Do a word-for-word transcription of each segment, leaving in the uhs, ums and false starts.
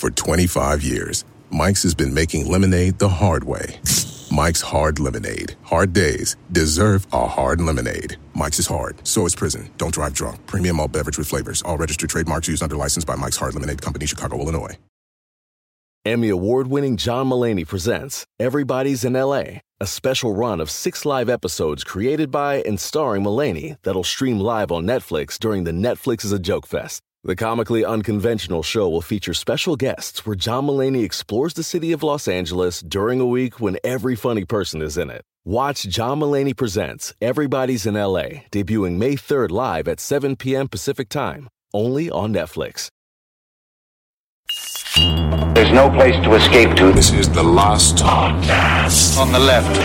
For twenty-five years, Mike's has been making lemonade the hard way. Mike's Hard Lemonade. Hard days deserve a hard lemonade. Mike's is hard, so is prison. Don't drive drunk. Premium malt beverage with flavors. All registered trademarks used under license by Mike's Hard Lemonade Company, Chicago, Illinois. Emmy award-winning John Mulaney presents Everybody's in L A, a special run of six live episodes created by and starring Mulaney that'll stream live on Netflix during the Netflix is a Joke Fest. The comically unconventional show will feature special guests where John Mulaney explores the city of Los Angeles during a week when every funny person is in it. Watch John Mulaney Presents Everybody's in L A, debuting May third live at seven p.m. Pacific Time, only on Netflix. There's no place to escape to. This is the last podcast. On the left.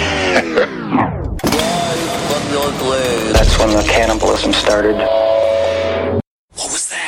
From your glade. That's when the cannibalism started. What was that?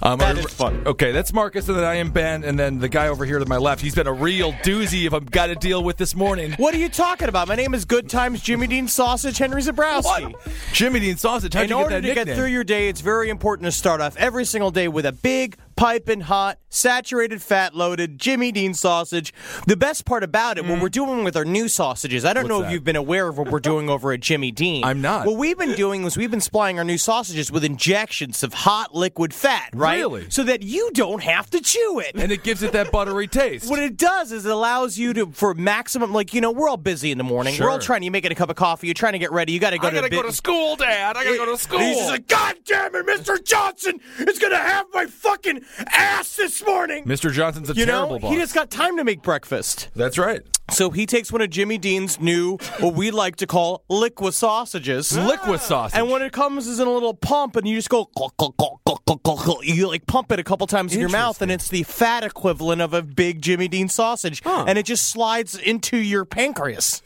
Oh, um, that I, is fun. Okay, that's Marcus, and then I am Ben, and then the guy over here to my left. He's been a real doozy if I've got to deal with this morning. What are you talking about? My name is Good Times Jimmy Dean Sausage Henry Zebrowski. What? Jimmy Dean Sausage, how'd In you get that nickname? In order to get through your day, it's very important to start off every single day with a big, piping hot, saturated, fat-loaded Jimmy Dean sausage. The best part about it, mm. what we're doing with our new sausages, I don't What's know that? If you've been aware of what we're doing over at Jimmy Dean. I'm not. What we've been doing is we've been supplying our new sausages with injections of hot liquid fat, right? Really? So that you don't have to chew it. And it gives it that buttery taste. What it does is it allows you to, for maximum, like, you know, we're all busy in the morning. Sure. We're all trying, you make it a cup of coffee, you're trying to get ready, you got to go I gotta to go bit- to school, Dad. I got to go to school. And he's just like, God damn it, Mister Johnson is going to have my fucking ass this morning. Mister Johnson's a you terrible know, boss. He just got time to make breakfast. That's right. So he takes one of Jimmy Dean's new, what we like to call, liqua sausages. Ah. Liqua sausage. And when it comes is in a little pump, and you just go, you like pump it a couple times in your mouth, and it's the fat equivalent of a big Jimmy Dean sausage. Huh. And it just slides into your pancreas.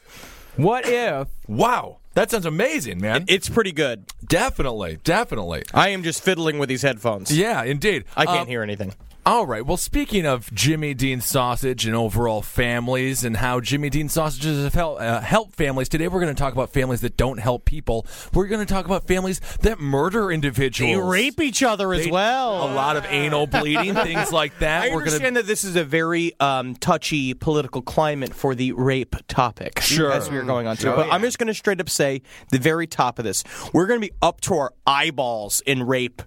What if... Wow. That sounds amazing, man. It's pretty good. Definitely, definitely. I am just fiddling with these headphones. Yeah, indeed. I can't um, hear anything. All right. Well, speaking of Jimmy Dean sausage and overall families and how Jimmy Dean sausages have help, uh, help families, today we're going to talk about families that don't help people. We're going to talk about families that murder individuals. They rape each other as they, well. A lot of anal bleeding, things like that. I we're understand gonna... that this is a very um, touchy political climate for the rape topic. Sure. As we are going on to. Sure, but yeah. I'm just going to straight up say the very top of this, we're going to be up to our eyeballs in rape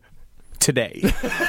today.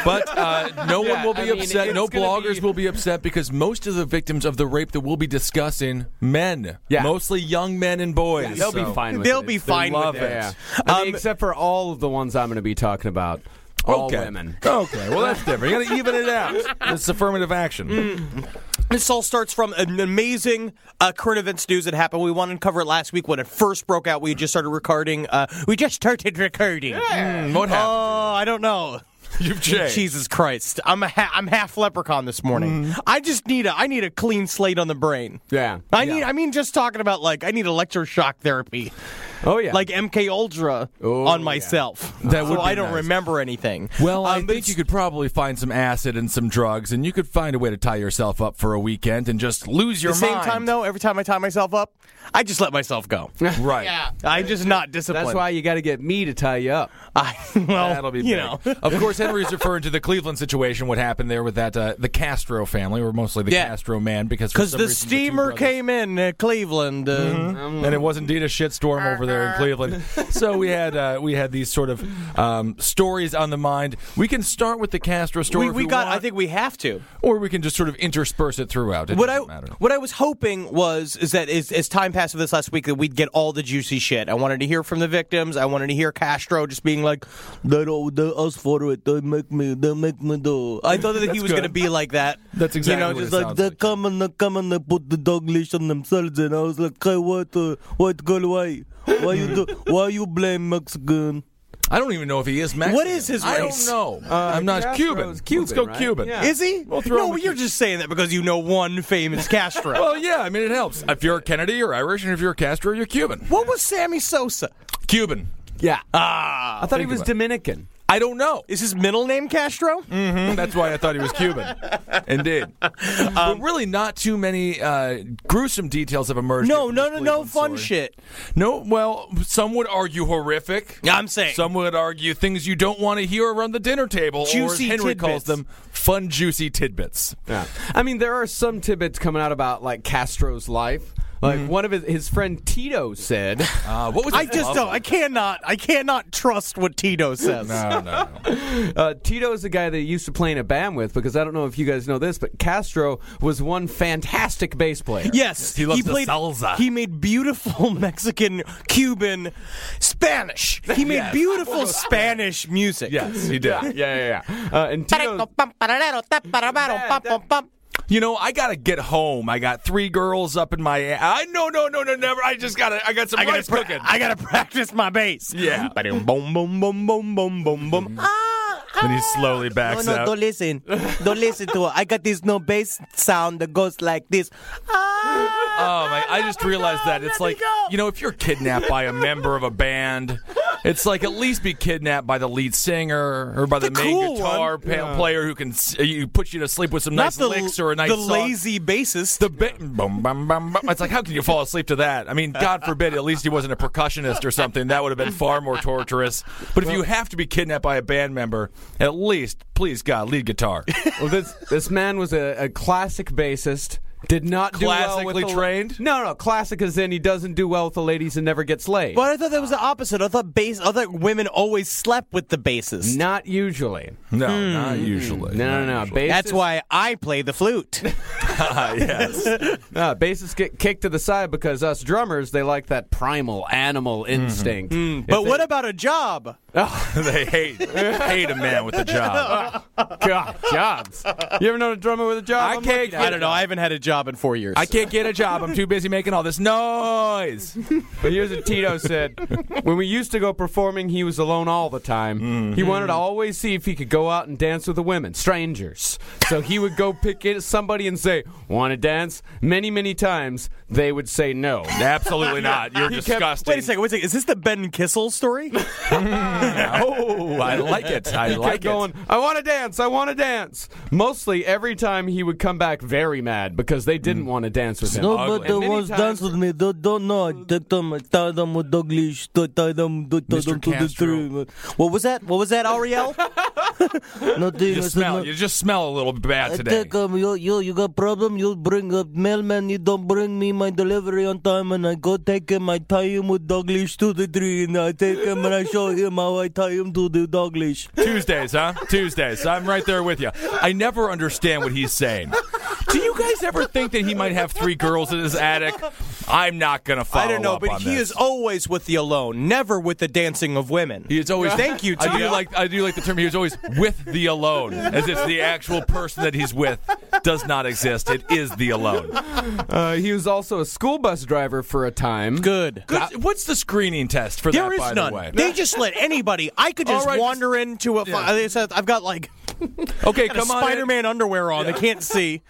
But uh, no yeah, one will be I upset. Mean, no bloggers be... will be upset because most of the victims of the rape that we'll be discussing, men. Yeah. Mostly young men and boys. Yeah, they'll so. be fine with they'll it. They'll be fine they with it. it. Yeah. I mean, um, except for all of the ones I'm going to be talking about. All okay. women. Okay. Well, that's different. You're going to even it out. It's affirmative action. Mm. This all starts from an amazing uh, current events news that happened. We wanted to cover it last week when it first broke out. We just started recording. Uh, we just started recording. Yeah. Mm, what happened? Oh, I don't know. You've changed. Jesus Christ. I'm a ha- I'm half leprechaun this morning. Mm. I just need a I need a clean slate on the brain. Yeah. I yeah. need I mean just talking about like I need electroshock therapy. Oh yeah. Like M K Ultra oh, on myself. Yeah. That would so be I don't nice. remember anything. Well, um, I think it's... you could probably find some acid and some drugs and you could find a way to tie yourself up for a weekend and just lose your the mind. At the same time though, every time I tie myself up, I just let myself go. Right. Yeah. I'm just not disciplined. That's why you got to get me to tie you up. I, well, that'll be you big. know. Of course, Henry's referring to the Cleveland situation, what happened there with that uh, the Castro family, or mostly the yeah. Castro man, because for some the reason, steamer the two brothers... came in uh, Cleveland, uh, mm-hmm. and it was indeed a shitstorm over there in Cleveland. So we had uh, we had these sort of um, stories on the mind. We can start with the Castro story. We, we, we got. Want, I think we have to, or we can just sort of intersperse it throughout. It what I matter. what I was hoping was is that is, as time passed with this last week that we'd get all the juicy shit. I wanted to hear from the victims. I wanted to hear Castro just being like, "They don't, they ask for it. They make me, they make me do." I thought that he was going to be like that. That's exactly. You know, just like they like. come and they come and they put the dog leash on themselves, and I was like, "Hey, what, uh, what girl, why, why you do, why you blame Mexican?" I don't even know if he is Mexican. What is his race? I don't know. Uh, I'm not Cuban. Cuban. Let's go right? Cuban. Yeah. Is he? We'll throw no, you're you. just saying that because you know one famous Castro. Well, yeah, I mean, it helps. If you're Kennedy, you're Irish, and if you're Castro, you're Cuban. What was Sammy Sosa? Cuban. Yeah. Ah. I thought he was Dominican. I don't know. Is his middle name Castro? Mm-hmm. That's why I thought he was Cuban. Indeed. Um, but really not too many uh, gruesome details have emerged. No, no, no, no fun story. Shit. No, well, some would argue horrific. Yeah, I'm saying. Some would argue things you don't want to hear around the dinner table. Juicy or as Henry tidbits. Calls them, fun, juicy tidbits. Yeah. I mean, there are some tidbits coming out about, like, Castro's life. Like mm-hmm. one of his, his friend Tito said, uh, "What was I just don't? I cannot. I cannot trust what Tito says." no, no. no. Uh, Tito is the guy that he used to play in a band with, because I don't know if you guys know this, but Castro was one fantastic bass player. Yes, he loves he the played, salsa. He made beautiful Mexican, Cuban, Spanish. He made yes. beautiful Spanish music. Yes, he did. Yeah, yeah, yeah. Uh, and Tito. You know, I gotta get home. I got three girls up in my. I no no no no never. I just gotta. I got some I rice pra- cooking. I gotta practice my bass. Yeah. Boom boom boom boom boom boom boom. Then he slowly backs no, no, out. Don't listen. Don't listen to it. I got this no bass sound that goes like this. Oh my! I just realized that it's like, you know, if you're kidnapped by a member of a band, it's like at least be kidnapped by the lead singer or by the, the main cool guitar pa- yeah. player who can uh, you put you to sleep with some Not nice the, licks or a nice the song. Lazy bassist. The ba- bum, bum, bum, bum. It's like, how can you fall asleep to that? I mean, God forbid. At least he wasn't a percussionist or something. That would have been far more torturous. But if you have to be kidnapped by a band member, at least, please God, lead guitar. Well, this this man was a, a classic bassist. Did not Classically do well with the trained? No, no. Classic is in he doesn't do well with the ladies and never gets laid. But I thought that was the opposite. I thought bass. I thought women always slept with the bassist. Not usually. No, mm. not usually. No, no, no. Bassist, that's why I play the flute. uh, yes. No, bassists get kicked to the side because us drummers, they like that primal animal instinct. Mm-hmm. Mm. But they, what about a job? Oh, they hate hate a man with a job. God, jobs. You ever known a drummer with a job? I I'm can't. I don't know. I haven't had a job. in four years. I can't get a job. I'm too busy making all this noise. But here's what Tito said. When we used to go performing, he was alone all the time. Mm-hmm. He wanted to always see if he could go out and dance with the women, strangers. So he would go pick somebody and say, want to dance? Many, many times, they would say no. Absolutely not. You're he disgusting. Kept, wait a second. Wait a second. Is this the Ben Kissel story? Oh, I like it. I he like kept it. Going, I want to dance. I want to dance. Mostly every time he would come back very mad because they didn't mm. want to dance with him. No, but they want to dance with me. Don't know. Mister Castro. What was that? What was that, Ariel? you, smell, you just smell a little bad today. Take, um, you, you, you got problem? You bring up mailman. You don't bring me my delivery on time, and I go take him. I tie him with dog leash to the tree, and I take him and I show him how I tie him to the dog leash. Tuesdays, huh? Tuesdays. I'm right there with you. I never understand what he's saying. Do you guys ever think that he might have three girls in his attic? I'm not going to follow up on I don't know, but he this. is always with the alone, never with the dancing of women. He is always... Thank you, Tito. I do like, I do like the term, he is always with the alone, as if the actual person that he's with does not exist. It is the alone. Uh, he was also a school bus driver for a time. Good. Good. What's the screening test for there that, by none. the way? There is none. They just let anybody... I could just right, wander just, into a... Yeah. I've got, like... Okay, come on. Spider-Man in. underwear on. Yeah. They can't see.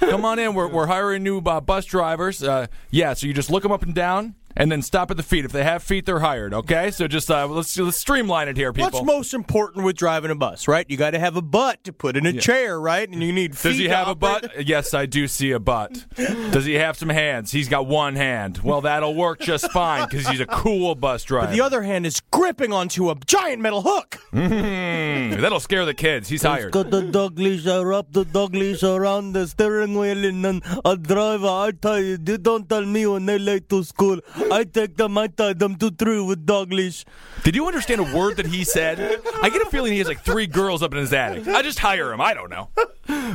Come on in. We're we're hiring new uh, bus drivers. Uh, yeah, so you just look them up and down, and then stop at the feet. If they have feet, they're hired. Okay, so just uh, let's let's streamline it here, people. What's most important with driving a bus, right? You got to have a butt to put in a yeah. chair, right? And you need. Feet Does he have a butt? It. Yes, I do see a butt. Does he have some hands? He's got one hand. Well, that'll work just fine because he's a cool bus driver. But the other hand is gripping onto a giant metal hook. Mm-hmm. That'll scare the kids. He's hired. Got the dog leash. I wrap the dog leash around the steering wheel, and then a driver. I tell you, you don't tell me when they late to school. I take them, I tie them to three with dog leash. Did you understand a word that he said? I get a feeling he has like three girls up in his attic. I just hire him. I don't know.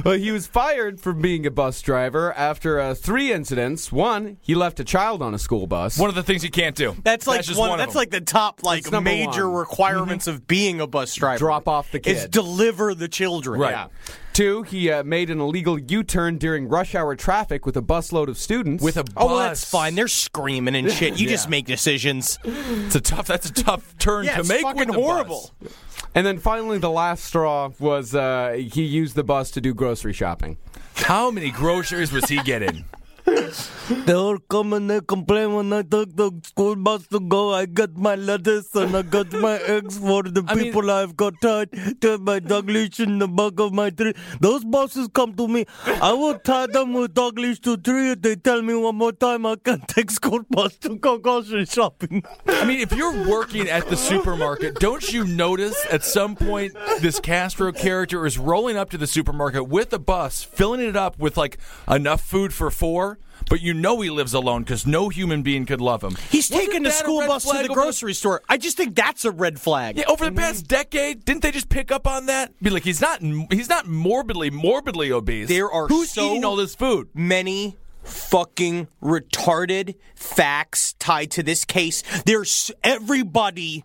Well, he was fired for being a bus driver after uh, three incidents. One, he left a child on a school bus. One of the things you can't do. That's like that's just one, one that's like the top like major one. requirements mm-hmm. of being a bus driver. Drop off the kids. Is deliver the children. Right. Yeah. Two, he uh, made an illegal U-turn during rush hour traffic with a busload of students. With a bus. Oh, well, that's fine. They're screaming and shit. You yeah. just make decisions. It's a tough. That's a tough turn yeah, to make with the horrible. Bus. And then finally, the last straw was uh, he used the bus to do grocery shopping. How many groceries was he getting? They all come and they complain when I take the school bus to go. I got my lettuce and I got my eggs for the I people mean, I've got tied to my dog leash in the back of my tree. Those bosses come to me. I will tie them with dog leash to tree if they tell me one more time I can't take school bus to go grocery shopping. I mean, if you're working at the supermarket, don't you notice at some point this Castro character is rolling up to the supermarket with a bus, filling it up with like enough food for four? But you know he lives alone because no human being could love him. He's Wasn't taking the school bus to the grocery the... store. I just think that's a red flag. Yeah, over the past decade, didn't they just pick up on that? Be like, he's not he's not morbidly, morbidly obese. There are Who's so eating all this food? Many fucking retarded facts tied to this case. There's everybody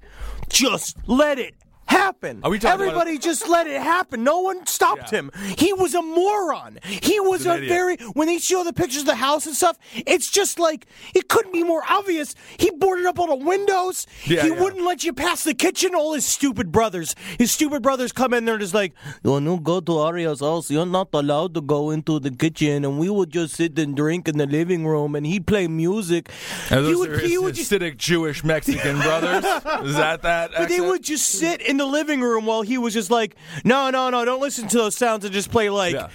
just let it happen. Are we talking Everybody about just let it happen. No one stopped yeah. him. He was a moron. He was a idiot. very... When they show the pictures of the house and stuff, it's just like, it couldn't be more obvious. He boarded up all the windows. Yeah, he yeah. wouldn't let you pass the kitchen. All his stupid brothers. His stupid brothers come in there and just like, when you go to Ariel's house, you're not allowed to go into the kitchen, and we would just sit and drink in the living room, and he'd play music. And those he would, are his he would acidic just... Jewish Mexican brothers? Is that that accent? But they would just sit in the living room while he was just like, no, no, no, don't listen to those sounds and just play like, yeah.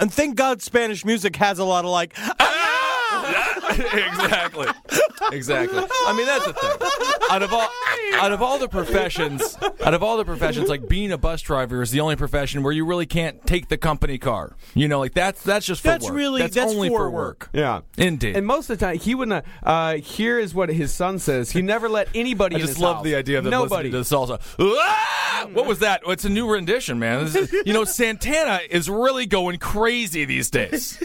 and thank God Spanish music has a lot of like, ah! exactly, exactly. I mean, that's the thing. Out of all, out of all the professions, out of all the professions, like being a bus driver is the only profession where you really can't take the company car. You know, like that's that's just for that's work. Really, that's that's only for, for work. work. Yeah, indeed. And most of the time, he wouldn't. Uh, here is what his son says. He never let anybody. I in just his love house. The idea of them Nobody. Listening to this also. Ah! What was that? Well, it's a new rendition, man. Is, you know, Santana is really going crazy these days.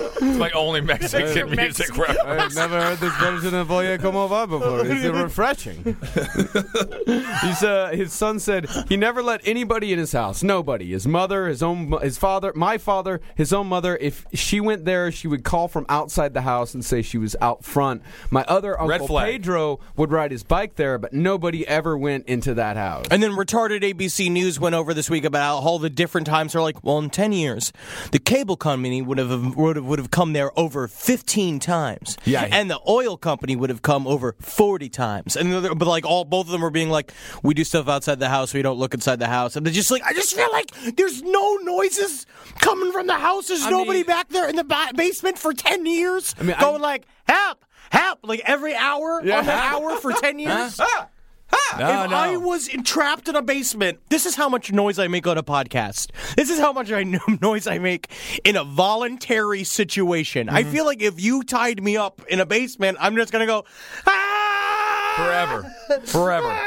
It's my only Mexican music reference. I've never heard this version of Oye Como Va before. It's refreshing. He's, uh, his son said he never let anybody in his house. Nobody. His mother, his own, his father, my father, his own mother. If she went there, she would call from outside the house and say she was out front. My other uncle Pedro would ride his bike there, but nobody ever went into that house. And then retarded A B C News went over this week about all the different times. They're like, well, in ten years, the cable company would have would have, would have come there over fifteen times, yeah, yeah, and the oil company would have come over forty times. And but like all both of them were being like, we do stuff outside the house, we don't look inside the house. And they're just like, I just feel like there's no noises coming from the house. There's I nobody mean, back there in the ba- basement for ten years, I mean, going I'm, like help, help, like every hour yeah. on the hour for ten years. Huh? Ah. Ah, no, if no. I was entrapped in a basement, this is how much noise I make on a podcast. This is how much I noise I make in a voluntary situation. Mm-hmm. I feel like if you tied me up in a basement, I'm just going to go, ah! Forever. Forever.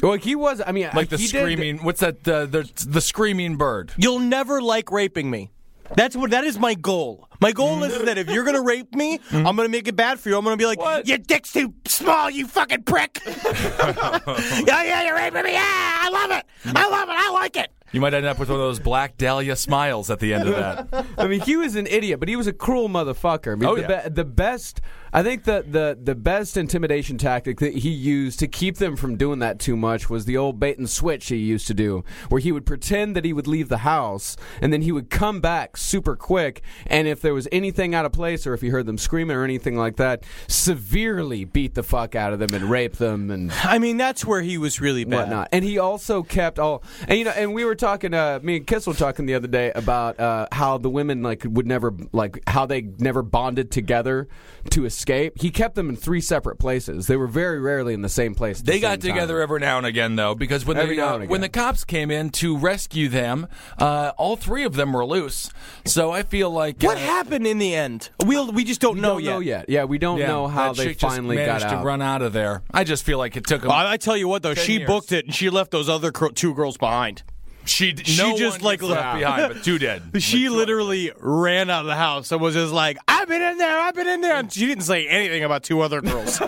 Well, he was, I mean. Like the screaming, did. what's that, uh, the, the screaming bird. You'll never like raping me. That's what. That is my goal. My goal is that if you're going to rape me, mm-hmm. I'm going to make it bad for you. I'm going to be like, what? Your dick's too small, you fucking prick. oh, yeah, you're raping me. Yeah, I love it. I love it. I like it. You might end up with one of those Black Dahlia smiles at the end of that. I mean, he was an idiot, but he was a cruel motherfucker. I mean, oh, the, yeah. be- the best, I think the, the, the best intimidation tactic that he used to keep them from doing that too much was the old bait and switch he used to do, where he would pretend that he would leave the house, and then he would come back super quick, and if there was anything out of place or if he heard them screaming or anything like that, severely beat the fuck out of them and rape them. And I mean, that's where he was really bad. Whatnot. And he also kept all, and you know, and we were talking uh, me and Kiss were talking the other day about uh, how the women like would never like how they never bonded together to escape. He kept them in three separate places. They were very rarely in the same place. They the got together time. Every now and again though, because when every they uh, when the cops came in to rescue them, uh, all three of them were loose. So I feel like uh, what happened in the end? We'll, we just don't, we know, don't yet. know yet. Yeah, we don't yeah, know how they finally got out. Managed to run out of there. I just feel like it took them. Well, I tell you what though, she years. booked it and she left those other cr- two girls behind. She, d- she no just like left out. behind, but two dead. She like, literally ran out of the house and was just like, "I've been in there, I've been in there." And she didn't say anything about two other girls.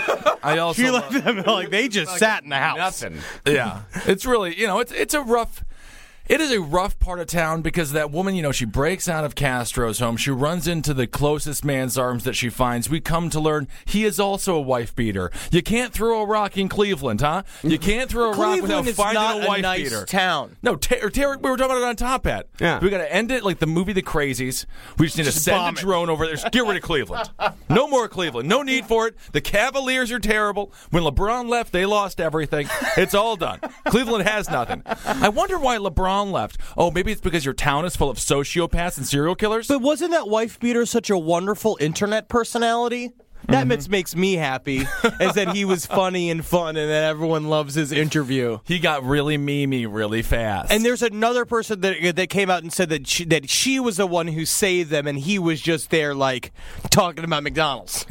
I also she left them like they just like sat in the house. Nothing. Yeah, it's really you know it's it's a rough. It is a rough part of town because that woman, you know, she breaks out of Castro's home. She runs into the closest man's arms that she finds. We come to learn he is also a wife beater. You can't throw a rock in Cleveland, huh? You can't throw a rock without finding a wife beater. Cleveland is not a nice town. No, ter- ter- we were talking about it on Top Hat. Yeah. We got to end it like the movie The Crazies. We just need just to send a drone over there. Get rid of Cleveland. No more Cleveland. No need for it. The Cavaliers are terrible. When LeBron left, they lost everything. It's all done. Cleveland has nothing. I wonder why LeBron left. Oh, maybe it's because your town is full of sociopaths and serial killers? But wasn't that wife beater such a wonderful internet personality? That mm-hmm. makes me happy, is that he was funny and fun and that everyone loves his interview. He got really memey really fast. And there's another person that that came out and said that she, that she was the one who saved them and he was just there, like, talking about McDonald's.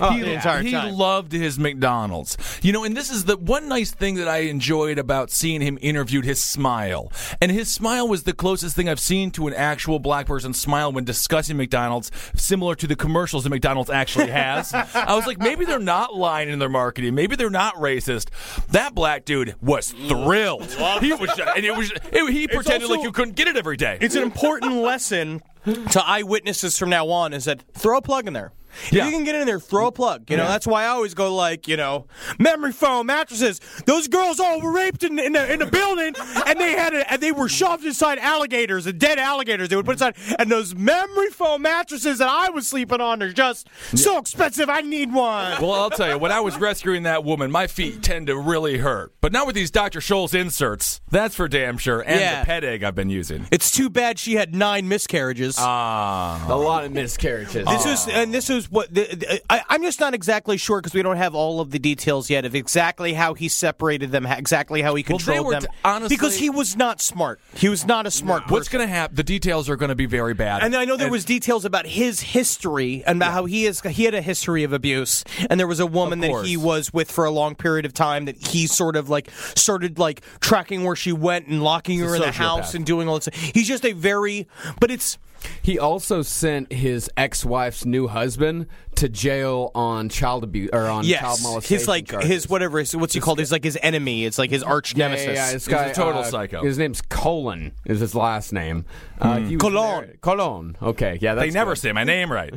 Oh, he, the entire time. He loved his McDonald's. You know, and this is the one nice thing that I enjoyed about seeing him interviewed, his smile. And his smile was the closest thing I've seen to an actual black person smile when discussing McDonald's, similar to the commercials that McDonald's actually has. I was like, maybe they're not lying in their marketing. Maybe they're not racist. That black dude was thrilled. He was, and it was, it, he pretended also, like you couldn't get it every day. It's an important lesson to eyewitnesses from now on is that throw a plug in there. If yeah. you can get in there, throw a plug. You know, yeah. that's why I always go like, you know, memory foam mattresses. Those girls all were raped in in the, in the building, and they had a, and they were shoved inside alligators, and dead alligators. They would put inside, and those memory foam mattresses that I was sleeping on are just yeah. so expensive. I need one. Well, I'll tell you, when I was rescuing that woman, my feet tend to really hurt, but not with these Doctor Scholl's inserts. That's for damn sure, and yeah. the pet egg I've been using. It's too bad she had nine miscarriages. Ah, uh, a lot of miscarriages. This uh. is and this is. What the, the, I, I'm just not exactly sure because we don't have all of the details yet of exactly how he separated them, exactly how he controlled well, them. T- honestly, because he was not smart. He was not a smart no. person. What's going to happen? The details are going to be very bad. And I know there and, was details about his history and about yeah. how he is. He had a history of abuse, and there was a woman that he was with for a long period of time that he sort of like started like tracking where she went and locking her in the house and doing all this. He's just a very, but it's. He also sent his ex-wife's new husband to jail on child abuse or on yes. child molestation. He's like charges. His whatever his, what's he called? He's like his enemy. It's like his arch nemesis. Yeah, yeah, yeah. This guy, He's a total uh, psycho. His name's Colon. Is his last name? Mm. Uh, Colon. Colon. Okay. Yeah. That's they never good. Say my name right.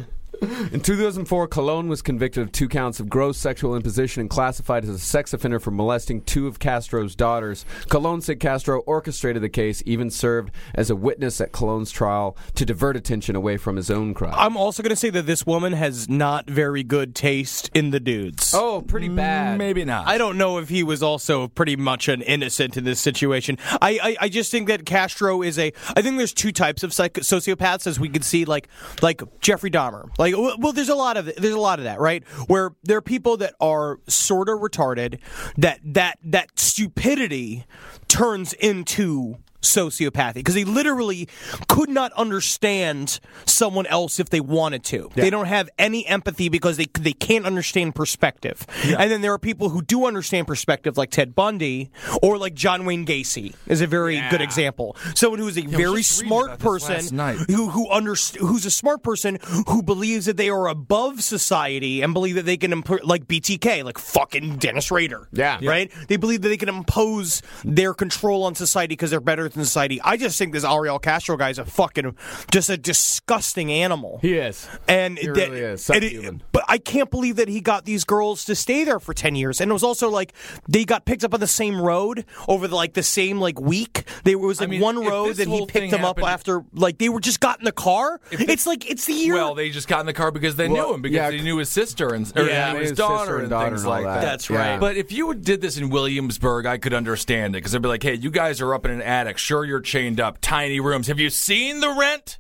In two thousand four, Colon was convicted of two counts of gross sexual imposition and classified as a sex offender for molesting two of Castro's daughters. Colon said Castro orchestrated the case, even served as a witness at Colon's trial to divert attention away from his own crime. I'm also going to say that this woman has not very good taste in the dudes. Oh, pretty bad. Maybe not. I don't know if he was also pretty much an innocent in this situation. I, I, I just think that Castro is a... I think there's two types of psych- sociopaths, as we can see, like like Jeffrey Dahmer. Like, well, there's a lot of there's a lot of that, right? Where there are people that are sort of retarded, that that that stupidity turns into sociopathy because they literally could not understand someone else if they wanted to. Yeah. They don't have any empathy because they they can't understand perspective. Yeah. And then there are people who do understand perspective, like Ted Bundy or like John Wayne Gacy is a very yeah. good example. Someone who is a yeah, very smart person who who under, who's a smart person who believes that they are above society and believe that they can imp- like B T K, like fucking Dennis Rader. Yeah, right. Yeah. They believe that they can impose their control on society because they're better in society. I just think this Ariel Castro guy is a fucking, just a disgusting animal. He is. And he that, really is. And it, but I can't believe that he got these girls to stay there for ten years. And it was also like, they got picked up on the same road over the, like the same like week. There was like I mean, one road that he picked them happened, up after, like they were just got in the car. This, it's like, it's the year. Well, they just got in the car because they well, knew him, because yeah, they knew his sister and or yeah, knew his, his daughter and, daughter and things and like that. that. That's right. Yeah. But if you did this in Williamsburg, I could understand it because I'd be like, hey, you guys are up in an attic. Sure, you're chained up. Tiny rooms. Have you seen the rent?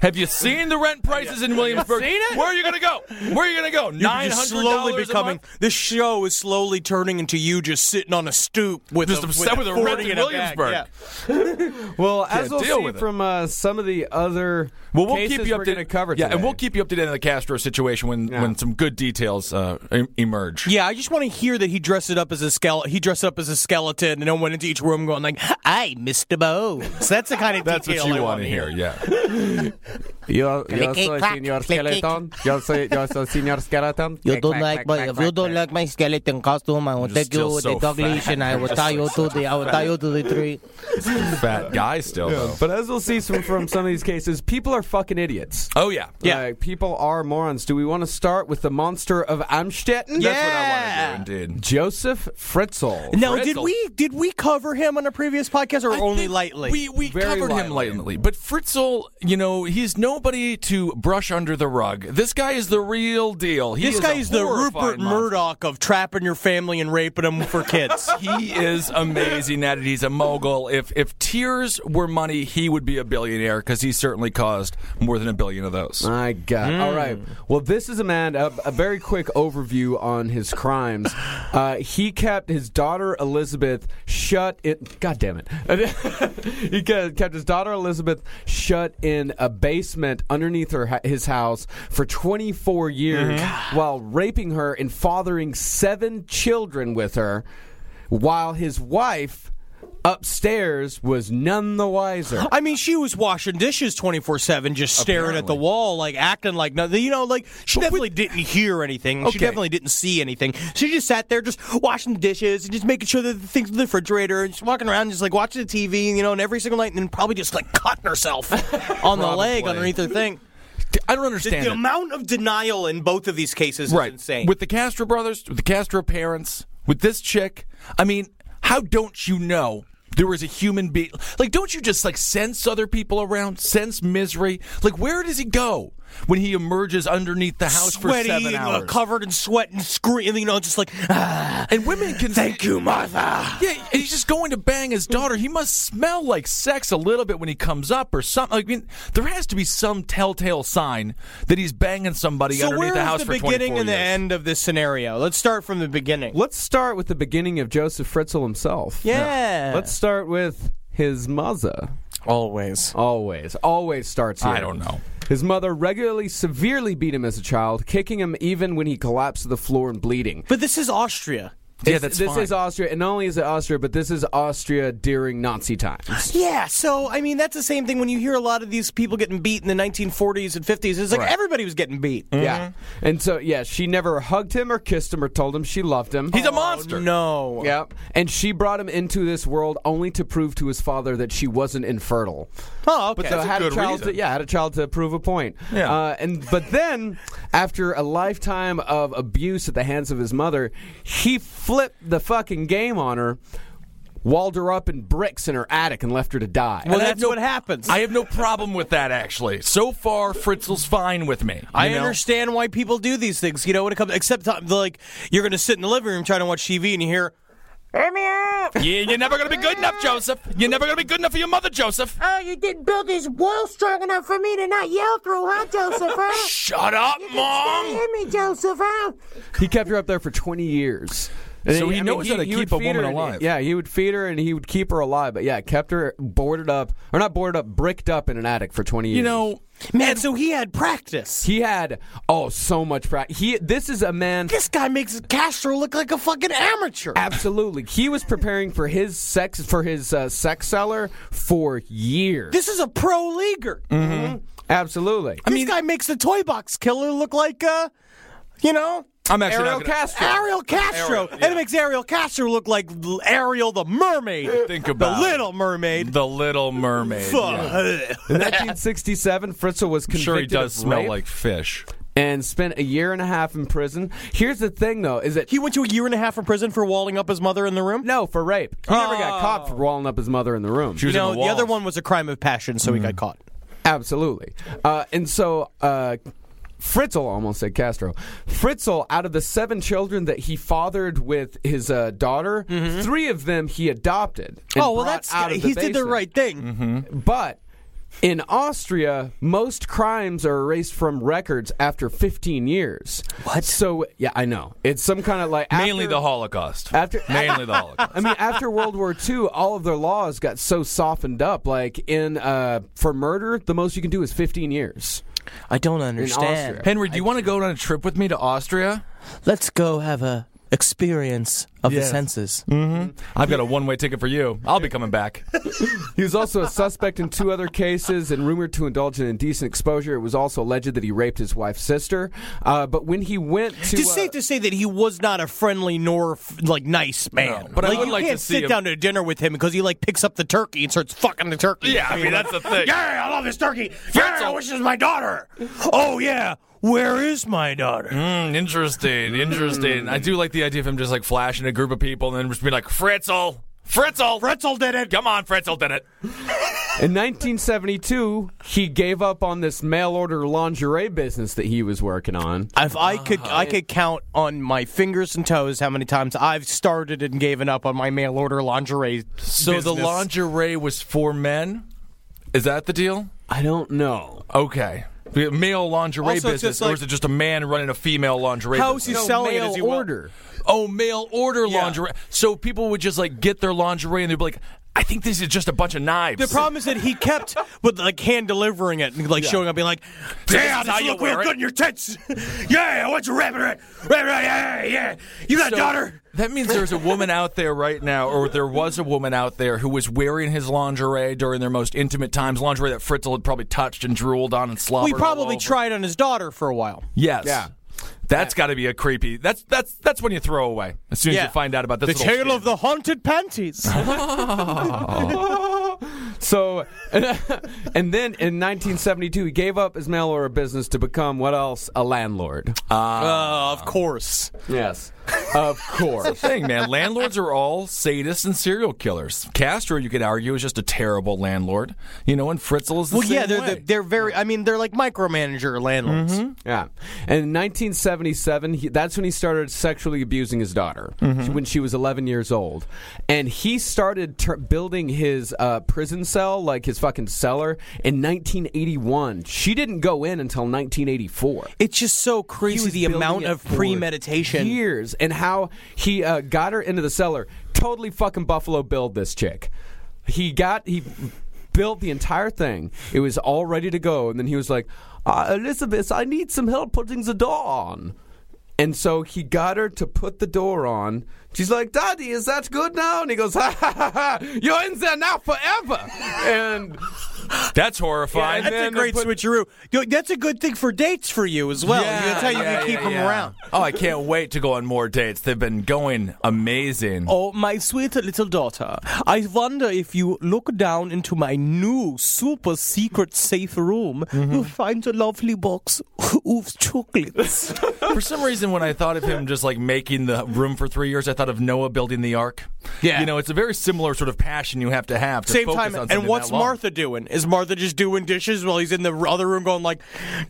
Have you seen the rent prices in Williamsburg? Seen it? Where are you going to go? Where are you going to go? Nine hundred dollars a month. This show is slowly turning into you just sitting on a stoop with just a, with a, a rent in Williamsburg. Yeah. well, Can't as we'll see from uh, some of the other well, we'll cases keep you up we're going to cover today. Yeah, and we'll keep you up to date on the Castro situation when, yeah. when some good details uh, emerge. Yeah, I just want to hear that he dressed it up as a skele- He dressed it up as a skeleton, and I went into each room going like, "I, Mister Bones." That's the kind of detail that's what you I want to hear. hear. Yeah. You're, you're so senior skeleton. You're so, you're so senior skeleton. You don't like my, if you don't like my skeleton costume, I will take you with so the dog leash and I will tie you to the, I will tie you to the tree. Fat guy still. Yeah. But as we'll see from, from some of these cases, people are fucking idiots. Oh yeah, yeah. Like, people are morons. Do we want to start with the monster of Amstetten? Yeah. That's what I want to do, indeed. Josef Fritzl. Now, Fritzl. did we did we cover him on a previous podcast or I only lightly? We we Very covered lightly. him lightly, but Fritzl, you know, he's no. Nobody to brush under the rug. This guy is the real deal. He this guy is, is the Rupert Murdoch of trapping your family and raping them for kids. He is amazing at it. He's a mogul. If if tears were money, he would be a billionaire because he certainly caused more than a billion of those. My God. Mm. All right. Well, this is a man, a, a very quick overview on his crimes. Uh, he kept his daughter Elizabeth shut in. God damn it. He kept his daughter Elizabeth shut in a basement underneath her his house for twenty-four years mm-hmm. while raping her and fathering seven children with her, while his wife upstairs was none the wiser. I mean, she was washing dishes twenty-four seven, just staring Apparently. at the wall, like acting like nothing. You know, like she but definitely we, didn't hear anything. Okay. She definitely didn't see anything. She just sat there, just washing the dishes and just making sure that the things in the refrigerator, and just walking around, just like watching the T V, and, you know, and every single night, and then probably just like cutting herself on the leg underneath her thing. I don't understand the, the amount of denial in both of these cases right. is insane. With the Castro brothers, with the Castro parents, with this chick. I mean, how don't you know there was a human being? Like, don't you just, like, sense other people around? Sense misery? Like, where does he go when he emerges underneath the house Sweaty, for seven hours? Uh, covered in sweat and screaming, you know, just like, ah. And women can... Thank you, Martha. Yeah, and he's just going to bang his daughter. He must smell like sex a little bit when he comes up or something. I mean, there has to be some telltale sign that he's banging somebody so underneath the house the for twenty-four years. So where is the beginning and the end of this scenario? Let's start from the beginning. Let's start with the beginning of Josef Fritzl himself. Yeah. yeah. Let's start. Start with his mother. Always. Always. Always starts here. I don't know. His mother regularly severely beat him as a child, kicking him even when he collapsed to the floor and bleeding. But this is Austria. It's, yeah, that's This fine. is Austria, and not only is it Austria, but this is Austria during Nazi times. Yeah, so, I mean, that's the same thing when you hear a lot of these people getting beat in the nineteen forties and fifties. It's like right. everybody was getting beat. Mm-hmm. Yeah. And so, yeah, she never hugged him or kissed him or told him she loved him. He's oh, a monster. no. Yeah. And she brought him into this world only to prove to his father that she wasn't infertile. Oh, okay. But that's so had a, good a child to, Yeah, had a child to prove a point. Yeah. Uh, and But then, after a lifetime of abuse at the hands of his mother, he flipped the fucking game on her, walled her up in bricks in her attic, and left her to die. Well, that's no, what happens. I have no problem with that, actually. So far, Fritzl's fine with me. I know? understand why people do these things, you know, when it comes, except, like, you're going to sit in the living room trying to watch T V and you hear, let me out. Yeah, you're never going to be good enough, Josef. You're never going to be good enough for your mother, Josef. Oh, you didn't build this wall strong enough for me to not yell through, huh, Josef? Huh? Shut up, you Mom. You hear me, Josef, huh? He kept her up there for twenty years. So he, he knows mean, how to he, keep he a woman alive. And, yeah, he would feed her and he would keep her alive. But yeah, kept her boarded up, or not boarded up, bricked up in an attic for twenty years. You know, man, so he had practice. He had, oh, so much practice. He, this is a man. This guy makes Castro look like a fucking amateur. Absolutely. He was preparing for his sex, for his uh, sex seller for years. This is a pro leaguer. Mm-hmm. Mm-hmm. Absolutely. This I mean, guy makes the toy box killer look like, uh, you know. I'm actually Ariel, gonna, Castro. Ariel Castro. Ariel Castro. Yeah. And it makes Ariel Castro look like Ariel the Mermaid. Think about it. The Little Mermaid. The Little Mermaid. Yeah. In nineteen sixty-seven, Fritzl was convicted of rape. I'm sure he does smell like fish. And spent a year and a half in prison. Here's the thing, though, is that... He went to a year and a half in prison for walling up his mother in the room? No, for rape. He oh. never got caught for walling up his mother in the room. She was you know, in the, the other one was a crime of passion, so mm. he got caught. Absolutely. Uh, and so... Uh, Fritzl, almost said Castro. Fritzl, out of the seven children that he fathered with his uh, daughter, mm-hmm. three of them he adopted. Oh, well, that's out of the he basement. Did the right thing. Mm-hmm. But in Austria, most crimes are erased from records after fifteen years. What? So, yeah, I know. It's some kind of like... After, Mainly the Holocaust. After, Mainly the Holocaust. I mean, after World War Two, all of their laws got so softened up. Like, in uh, for murder, the most you can do is fifteen years. I don't understand. Henry, do you I want to go on a trip with me to Austria? Let's go have a experience of yes. the senses. Mm-hmm. I've got a one-way ticket for you. I'll be coming back. He was also a suspect in two other cases and rumored to indulge in indecent exposure. It was also alleged that he raped his wife's sister. Uh, but when he went to... It's uh, safe to say that he was not a friendly nor f- like nice man. No, but like, I would like to see him. You can't sit down to dinner with him because he like picks up the turkey and starts fucking the turkey. Yeah, I mean, that's the thing. Yeah, I love this turkey. Yeah, I wish it was my daughter. Oh, yeah. Where is my daughter? Mm, interesting, interesting. Mm. I do like the idea of him just like flashing a group of people and then just being like, Fritzl, Fritzl, Fritzl did it. Come on, Fritzl did it. In nineteen seventy-two, he gave up on this mail-order lingerie business that he was working on. If I could, I could count on my fingers and toes how many times I've started and given up on my mail-order lingerie So business. The lingerie was for men? Is that the deal? I don't know. Okay. The male lingerie also, business, like, or is it just a man running a female lingerie how business? How is he selling no, it? He order. Well? Oh, mail order yeah. lingerie. So people would just like get their lingerie and they'd be like, I think this is just a bunch of knives. The problem is that he kept with like hand delivering it and like yeah. showing up being like, damn, this look real good in your tits. Yeah, I want you wrapping it. Wrap it, yeah, yeah. You got so, a daughter. That means there's a woman out there right now, or there was a woman out there who was wearing his lingerie during their most intimate times, lingerie that Fritzl had probably touched and drooled on and slobbered. We probably tried on his daughter for a while. Yes. Yeah. That's yeah. got to be a creepy. That's that's that's when you throw away. As soon as yeah. you find out about this, the tale shit. Of the haunted panties. So, and then in nineteen seventy-two, he gave up his mail order business to become what else? A landlord. Uh, uh, of course. Yes. Of course. That's the thing, man. Landlords are all sadists and serial killers. Castro, you could argue, is just a terrible landlord. You know, and Fritzl is the well, same yeah, they're, way. The, they're very, I mean, they're like micromanager landlords. Mm-hmm. Yeah. And in nineteen seventy-seven, he, that's when he started sexually abusing his daughter, mm-hmm. when she was eleven years old. And he started ter- building his uh, prison cell, like his fucking cellar, in nineteen eighty-one. She didn't go in until nineteen eighty-four. It's just so crazy the amount of premeditation. Years. And how he uh, got her into the cellar. Totally fucking Buffalo Billed this chick. He got, he built the entire thing. It was all ready to go. And then he was like, uh, Elizabeth, I need some help putting the door on. And so he got her to put the door on. She's like, Daddy, is that good now? And he goes, ha, ha, ha, ha. You're in there now forever. And that's horrifying. Yeah, that's a great put, switcheroo. That's a good thing for dates for you as well. Yeah, that's how you yeah, can yeah, keep yeah, them yeah. around. Oh, I can't wait to go on more dates. They've been going amazing. Oh, my sweet little daughter. I wonder if you look down into my new super secret safe room, mm-hmm. you'll find a lovely box of chocolates. For some reason, when I thought of him just like making the room for three years, I thought of Noah building the ark. Yeah. You know, it's a very similar sort of passion you have to have to Same focus time. On something. And what's Martha doing? Is Martha just doing dishes while he's in the other room going like,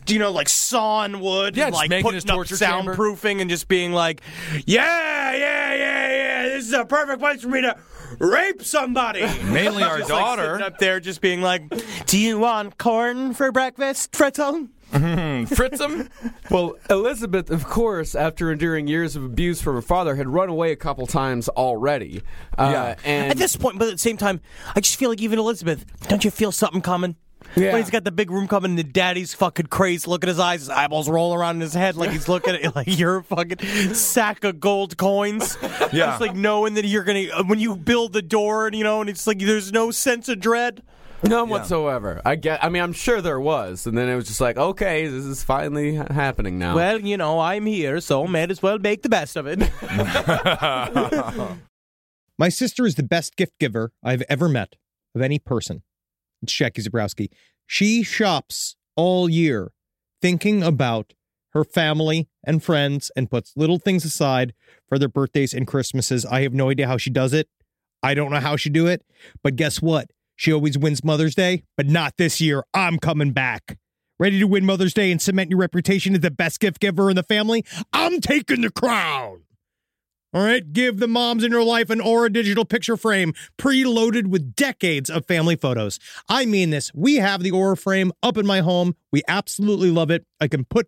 you know, like sawing wood yeah, and like putting his torture up soundproofing chamber. And just being like, yeah, yeah, yeah, yeah, this is a perfect place for me to rape somebody. Mainly our just daughter. Like, sitting up there just being like, do you want corn for breakfast, Fritzl? Fritzum? Well, Elizabeth, of course, after enduring years of abuse from her father, had run away a couple times already. Uh, yeah. And at this point, but at the same time, I just feel like even Elizabeth, don't you feel something coming? Yeah. When he's got the big room coming, and the daddy's fucking crazed. Look at his eyes; his eyeballs roll around in his head like he's looking at it like you're a fucking sack of gold coins. Yeah, it's like knowing that you're gonna when you build the door, and you know, and it's like there's no sense of dread. None yeah. whatsoever. I get. I mean, I'm sure there was, and then it was just like, okay, this is finally happening now. Well, you know, I'm here, so might as well make the best of it. My sister is the best gift giver I've ever met of any person. It's Jackie Zabrowski. She shops all year, thinking about her family and friends, and puts little things aside for their birthdays and Christmases. I have no idea how she does it. I don't know how she do it, but guess what? She always wins Mother's Day, but not this year. I'm coming back. Ready to win Mother's Day and cement your reputation as the best gift giver in the family? I'm taking the crown. All right, give the moms in your life an Aura digital picture frame preloaded with decades of family photos. I mean this. We have the Aura frame up in my home. We absolutely love it. I can put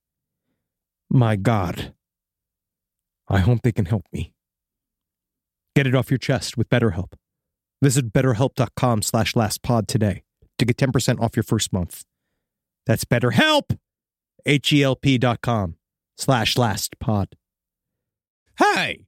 My God. I hope they can help me. Get it off your chest with BetterHelp. Visit BetterHelp dot com slash LastPod today to get ten percent off your first month. That's BetterHelp! H-E-L-P dot com slash LastPod. Hey!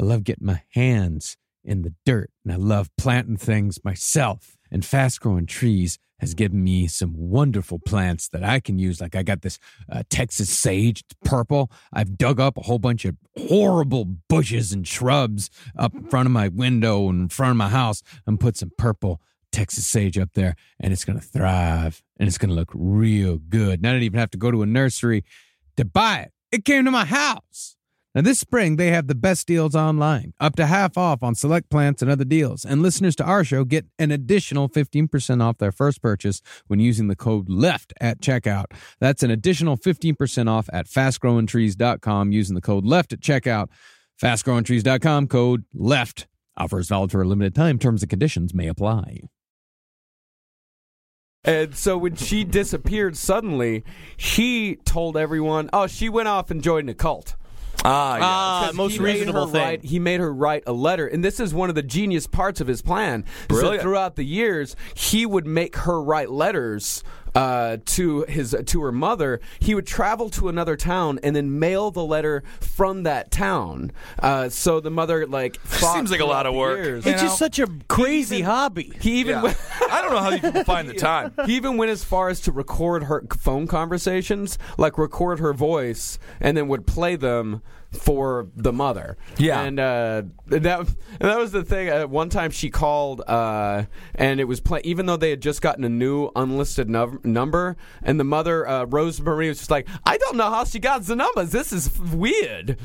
I love getting my hands in the dirt, and I love planting things myself. And Fast Growing Trees has given me some wonderful plants that I can use. Like I got this uh, Texas sage, purple. I've dug up a whole bunch of horrible bushes and shrubs up in front of my window and in front of my house, and put some purple Texas sage up there, and it's going to thrive, and it's going to look real good. And I didn't even have to go to a nursery to buy it. It came to my house. Now, this spring, they have the best deals online, up to half off on select plants and other deals. And listeners to our show get an additional fifteen percent off their first purchase when using the code LEFT at checkout. That's an additional fifteen percent off at fast growing trees dot com using the code LEFT at checkout. fast growing trees dot com, code LEFT. Offers valid for a limited time. Terms and conditions may apply. And so when she disappeared suddenly, he told everyone, oh, she went off and joined a cult. Ah, yeah. Ah, uh, most reasonable thing. Write, he made her write a letter. And this is one of the genius parts of his plan. Brilliant. So throughout the years, he would make her write letters uh, to his uh, to her mother. He would travel to another town and then mail the letter from that town. Uh, so the mother, like, seems like a lot of work. Years, it's know? just such a crazy he even, hobby. He even yeah. went, I don't know how you can find the time. He even went as far as to record her phone conversations, like record her voice, and then would play them for the mother. Yeah. And uh, that and that was the thing. Uh, one time she called, uh, and it was play- even though they had just gotten a new unlisted num- number, and the mother, uh, Rosemary, was just like, I don't know how she got the numbers. This is weird.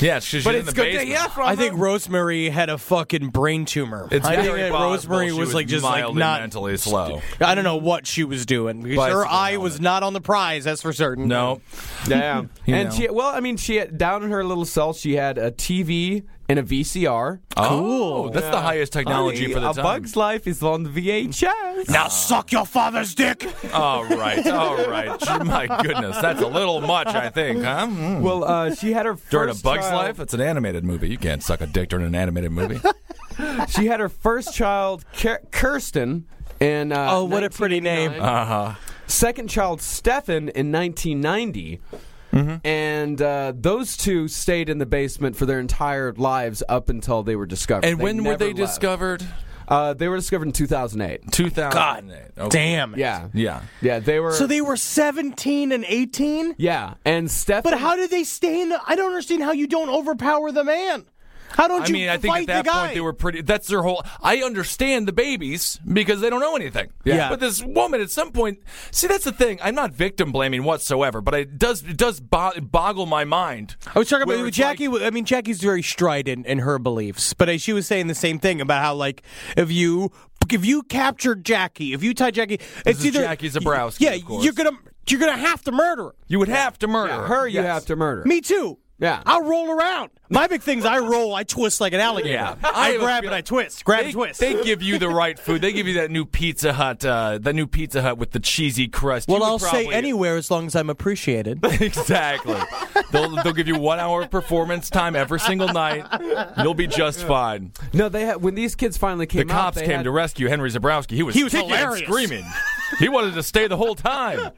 Yeah, it's because she's in the basement. Yeah, I think Rosemary had a fucking brain tumor. It's I think that Rosemary was, was like just like not mentally slow. I don't know what she was doing because Bicycle her eye was it. not on the prize. That's for certain. No, yeah, and know. she well, I mean, she had, down in her little cell, she had a T V and a V C R. Cool. Oh, that's yeah. the highest technology I, for the a time. A Bug's Life is on V H S. Now uh, suck your father's dick. All right, all right. My goodness, that's a little much, I think, huh? Mm. Well, uh, she had her first During a Bug's child. Life? It's an animated movie. You can't suck a dick during an animated movie. She had her first child, Kirsten, in uh, oh, what a pretty name. Uh-huh. Second child, Stefan, in nineteen ninety. Mm-hmm. And uh, those two stayed in the basement for their entire lives up until they were discovered. And they when were they left. discovered? Uh, they were discovered in two thousand eight. two thousand eight. God okay. damn it. Yeah. Yeah. Yeah, they were... So they were seventeen and eighteen? Yeah. And Stefan... But how did they stay in the... I don't understand how you don't overpower the man. How don't I you mean, I think at that the guy? point they were pretty... That's their whole... I understand the babies because they don't know anything. Yeah. yeah. But this woman at some point... See, that's the thing. I'm not victim blaming whatsoever, but it does it does bo- boggle my mind. I was talking about... Jackie... Like, I mean, Jackie's very strident in her beliefs, but she was saying the same thing about how, like, if you... If you capture Jackie, if you tie Jackie, it's either Jackie Zabrowski. Yeah, of course. you're gonna you're gonna have to murder her. You would have to murder yeah, her. You yes. have to murder. Me too. Yeah, I'll roll around. My big thing is I roll, I twist like an alligator. Yeah. I, I grab and I twist, grab they, and twist. They give you the right food. They give you that new Pizza Hut, uh, that new Pizza Hut with the cheesy crust. Well, I'll probably... stay anywhere as long as I'm appreciated. Exactly. They'll they'll give you one hour of performance time every single night. You'll be just fine. No, they had, when these kids finally came, the cops out, they came had... to rescue Henry Zebrowski. He was, he was hilarious, and screaming. He wanted to stay the whole time.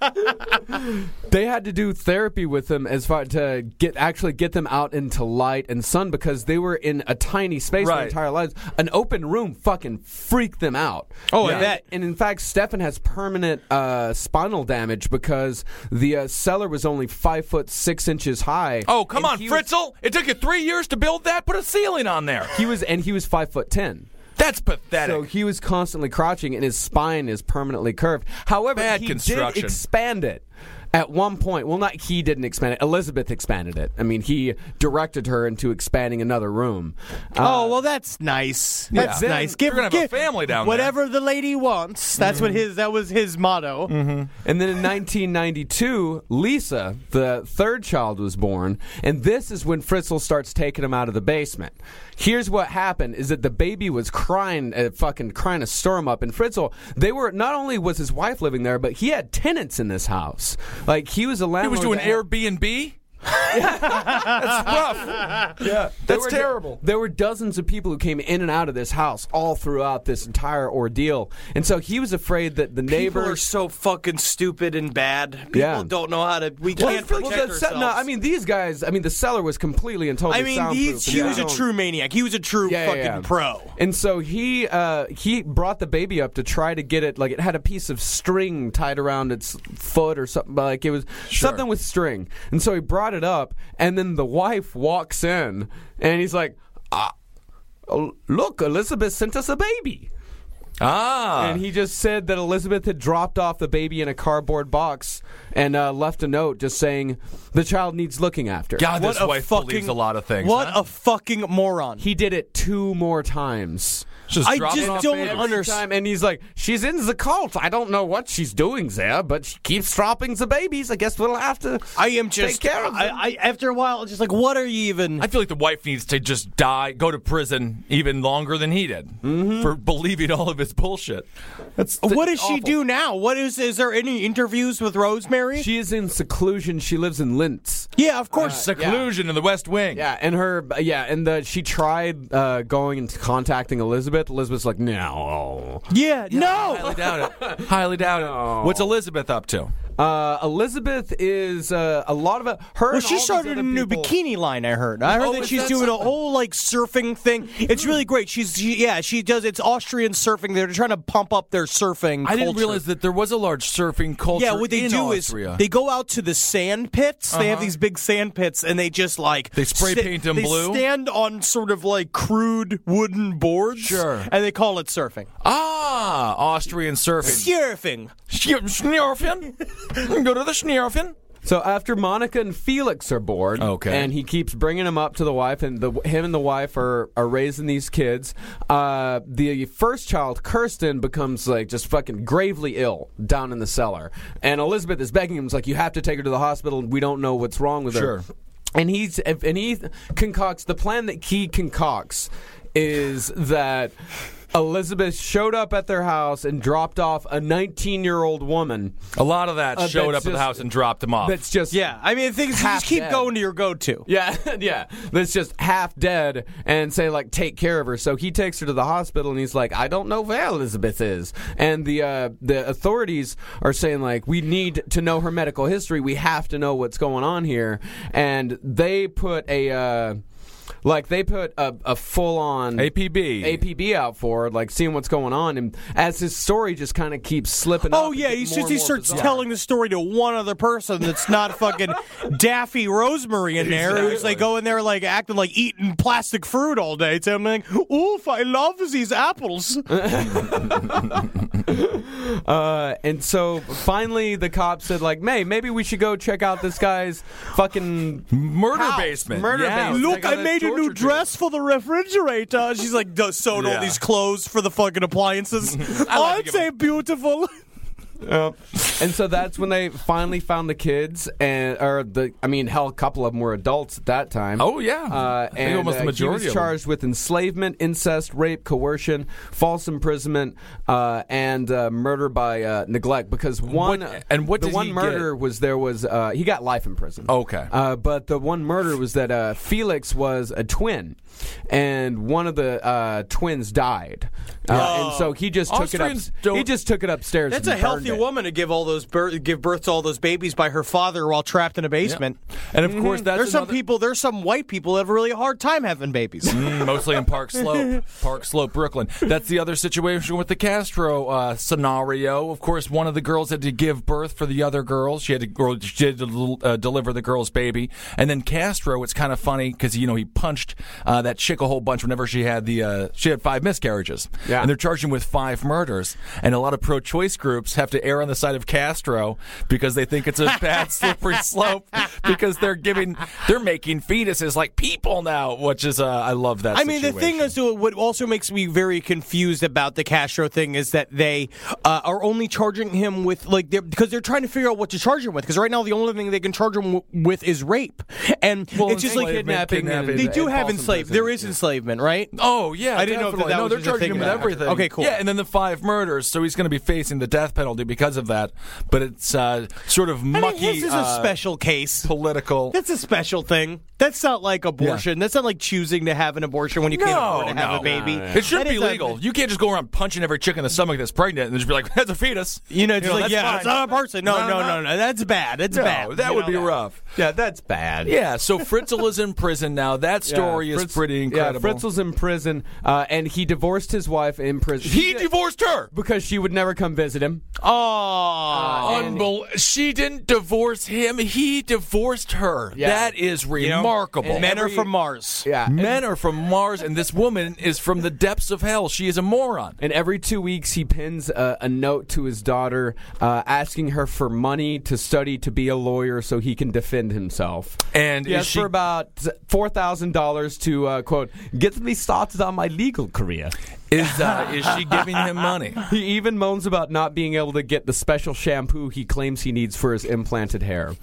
They had to do therapy with them as far to get actually get them out into light and sun because they were in a tiny space right. their entire lives. An open room fucking freaked them out. Oh, yeah. I bet. And in fact, Stefan has permanent uh, spinal damage because the uh, cellar was only five foot six inches high. Oh, come on, Fritzl! Was, it took you three years to build that. Put a ceiling on there. He was, and he was five foot ten. That's pathetic. So he was constantly crouching, and his spine is permanently curved. However, Bad he did expand it at one point. Well, not he didn't expand it. Elizabeth expanded it. I mean, he directed her into expanding another room. Uh, oh, well, that's nice. That's yeah. nice. Give, We're gonna give have a family down whatever there. Whatever the lady wants. That's mm-hmm. what his. That was his motto. Mm-hmm. And then in nineteen ninety-two, Lisa, the third child, was born, and this is when Fritzl starts taking him out of the basement. Here's what happened is that the baby was crying, uh, fucking crying a storm up. And Fritzl, they were, not only was his wife living there, but he had tenants in this house. Like, he was a landlord. He was doing Airbnb? That's rough. Yeah, that's were, terrible. There were dozens of people who came in and out of this house all throughout this entire ordeal, and so he was afraid that the neighbors people are so fucking stupid and bad. People yeah. don't know how to. We well, can't protect well, ourselves. No, I mean these guys. I mean the cellar was completely and totally. I mean soundproof, he, he was a true maniac. He was a true yeah, fucking yeah, yeah. pro. And so he uh, he brought the baby up to try to get it. Like it had a piece of string tied around its foot or something. Like it was sure. something with string. And so he brought it up, and then the wife walks in, and he's like, ah, look, Elizabeth sent us a baby. Ah. And he just said that Elizabeth had dropped off the baby in a cardboard box and uh, left a note just saying, the child needs looking after. God, what this a wife fucking, believes a lot of things. What huh? a fucking moron. He did it two more times. Just I just don't understand. And he's like, she's in the cult. I don't know what she's doing there, but she keeps dropping the babies. I guess we'll have to I am just, take care of them. I, I, after a while, just like, what are you even? I feel like the wife needs to just die, go to prison even longer than he did mm-hmm. for believing all of his bullshit. That's th- What does awful. she do now? What is? Is there any interviews with Rosemary? She is in seclusion. She lives in Linz. Yeah, of course. Uh, seclusion yeah. in the West Wing. Yeah, and her. Yeah, and the, she tried uh, going and contacting Elizabeth. Elizabeth's like, no. Yeah, yeah, no. I highly doubt it. Highly doubt it. No. What's Elizabeth up to? Uh, Elizabeth is uh, a lot of... A, her well, she started a new people. bikini line, I heard. I heard oh, that she's that doing something? a whole, like, surfing thing. It's really great. She's she, Yeah, she does... It's Austrian surfing. They're trying to pump up their surfing I culture. didn't realize that there was a large surfing culture in Austria. Yeah, what they do Austria. is they go out to the sand pits. Uh-huh. They have these big sand pits, and they just, like... They spray st- paint them they blue? They stand on sort of, like, crude wooden boards. Sure. And they call it surfing. Ah! Austrian surfing. Surfing. Surfing. Go to the Schneerfen. So after Monica and Felix are bored, okay. and he keeps bringing them up to the wife, and the, him and the wife are, are raising these kids, uh, the first child, Kirsten, becomes like just fucking gravely ill down in the cellar. And Elizabeth is begging him, like, you have to take her to the hospital, and we don't know what's wrong with sure. her. And, he's, and he concocts, the plan that he concocts is that Elizabeth showed up at their house and dropped off a nineteen-year-old woman. A lot of that uh, showed up just, at the house and dropped them off. That's just yeah. I mean, things just keep dead. going to your go-to. Yeah, yeah. That's just half dead and say like, take care of her. So he takes her to the hospital and he's like, I don't know where Elizabeth is. And the uh, the authorities are saying like, we need to know her medical history. We have to know what's going on here. And they put a. Uh, Like, they put a, a full-on... A P B. A P B out for her, like, seeing what's going on. And as his story just kind of keeps slipping oh, up... Oh, yeah, he's just, he starts bizarre. telling the story to one other person that's not fucking Daffy Rosemary in there, exactly. who's, like, going there, like, acting like eating plastic fruit all day. So I'm like, oof, I love these apples. uh, and so, finally, the cop said, like, May, maybe we should go check out this guy's fucking... Murder house. basement. Murder yeah. basement. Look, I made new dress for the refrigerator. She's like, sewed yeah. all these clothes for the fucking appliances. Aren't they beautiful? Uh, and so that's when they finally found the kids, and or the I mean, hell, a couple of them were adults at that time. Oh yeah, uh, I and think almost uh, the majority. He was charged with enslavement, incest, rape, coercion, false imprisonment, uh, and uh, murder by uh, neglect. Because one what, and what the did one he murder get? was there was uh, he got life in prison. Okay, uh, but the one murder was that uh, Felix was a twin, and one of the uh, twins died, uh, oh. and so he just took Austrians it up. He just took it upstairs. That's and a healthy. woman to give all those birth, give birth to all those babies by her father while trapped in a basement, yep. and of mm-hmm. course that's there's another... some people. There's some white people that have a really hard time having babies, mm, mostly in Park Slope, Park Slope, Brooklyn. That's the other situation with the Castro uh, scenario. Of course, one of the girls had to give birth for the other girls. She had to, or she had to uh, deliver the girl's baby, and then Castro. It's kind of funny because you know he punched uh, that chick a whole bunch whenever she had the uh, she had five miscarriages, yeah. and they're charging with five murders, and a lot of pro-choice groups have to. to err on the side of Castro because they think it's a bad slippery slope because they're giving they're making fetuses like people now, which is uh, I love that I situation. mean the thing is what also makes me very confused about the Castro thing is that they uh, are only charging him with like they're, because they're trying to figure out what to charge him with because right now the only thing they can charge him w- with is rape and well, it's just like kidnapping, kidnapping they do have enslavement there is yeah. enslavement right oh yeah I didn't definitely. know that, that no, was they're charging him with everything okay cool yeah and then the five murders so he's going to be facing the death penalty because of that, but it's uh, sort of mucky. I mean, this is a uh, special case. Political. That's a special thing. That's not like abortion. Yeah. That's not like choosing to have an abortion when you no, can't afford to no. have a baby. No, no, no. It should that be legal. A, you can't just go around punching every chick in the stomach that's pregnant and just be like, that's a fetus. You know, it's you know, like, yeah, fine. It's not a person. No, no, no, no. no, no. That's bad. That's no, bad. That you would know, be that. rough. Yeah, that's bad. Yeah, so Fritzl is in prison now. That story yeah, Fritz, is pretty incredible. Yeah, Fritzl's in prison, uh, and he divorced his wife in prison. He, he divorced her! Because she would never come visit him. Oh, uh, unbelievable! She didn't divorce him; he divorced her. Yeah. That is remarkable. You know, men every, are from Mars. Yeah, men and, are from Mars, and this woman is from the depths of hell. She is a moron. And every two weeks, he pins a, a note to his daughter uh, asking her for money to study to be a lawyer so he can defend himself. And yes, she, for about four thousand dollars to uh, quote get me started on my legal career. Is uh, is she giving him money? He even moans about not being able to get the special shampoo he claims he needs for his implanted hair.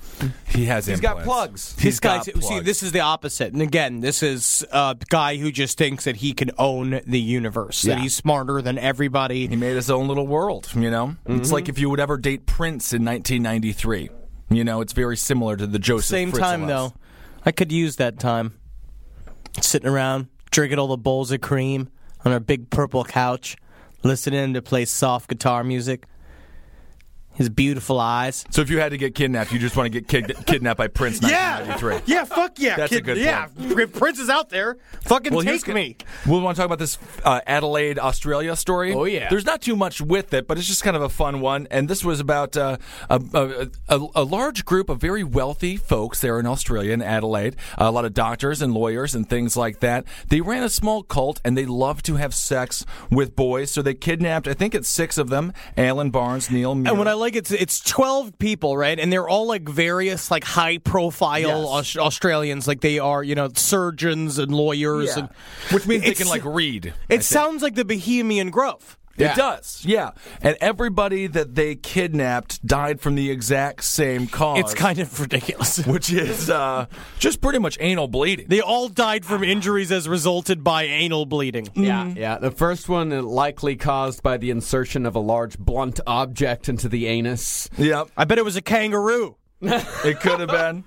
He has He's implants. Got plugs. He's this got plugs. See, this is the opposite. And again, this is a guy who just thinks that he can own the universe, yeah. that he's smarter than everybody. He made his own little world, you know? Mm-hmm. It's like if you would ever date Prince in nineteen ninety-three. You know, it's very similar to the Josef Fritzl. Same Fritzl time, though. I could use that time. Sitting around, drinking all the bowls of cream. On our big purple couch, listening to play soft guitar music. His beautiful eyes. So if you had to get kidnapped, you just want to get kid- kidnapped by Prince nineteen ninety-three. Yeah, yeah, fuck yeah. That's kid- a good yeah. point. Yeah, Prince is out there. Fucking well, take me. We'll want to talk about this uh, Adelaide, Australia story. Oh, yeah. There's not too much with it, but it's just kind of a fun one. And this was about uh, a, a, a, a large group of very wealthy folks there in Australia, in Adelaide. Uh, a lot of doctors and lawyers and things like that. They ran a small cult, and they loved to have sex with boys. So they kidnapped, I think it's six of them, Alan Barnes, Neil Muir. And when I Like it's it's twelve people, right? And they're all like various like high profile yes. Aus- Australians, like they are, you know, surgeons and lawyers, yeah. and, which means they can like read. It sounds like the Bohemian Grove. Yeah. It does, yeah. And everybody that they kidnapped died from the exact same cause. It's kind of ridiculous. Which is uh, just pretty much anal bleeding. They all died from injuries as resulted by anal bleeding. Yeah, mm. yeah. The first one likely caused by the insertion of a large blunt object into the anus. Yep. I bet it was a kangaroo. It could have been.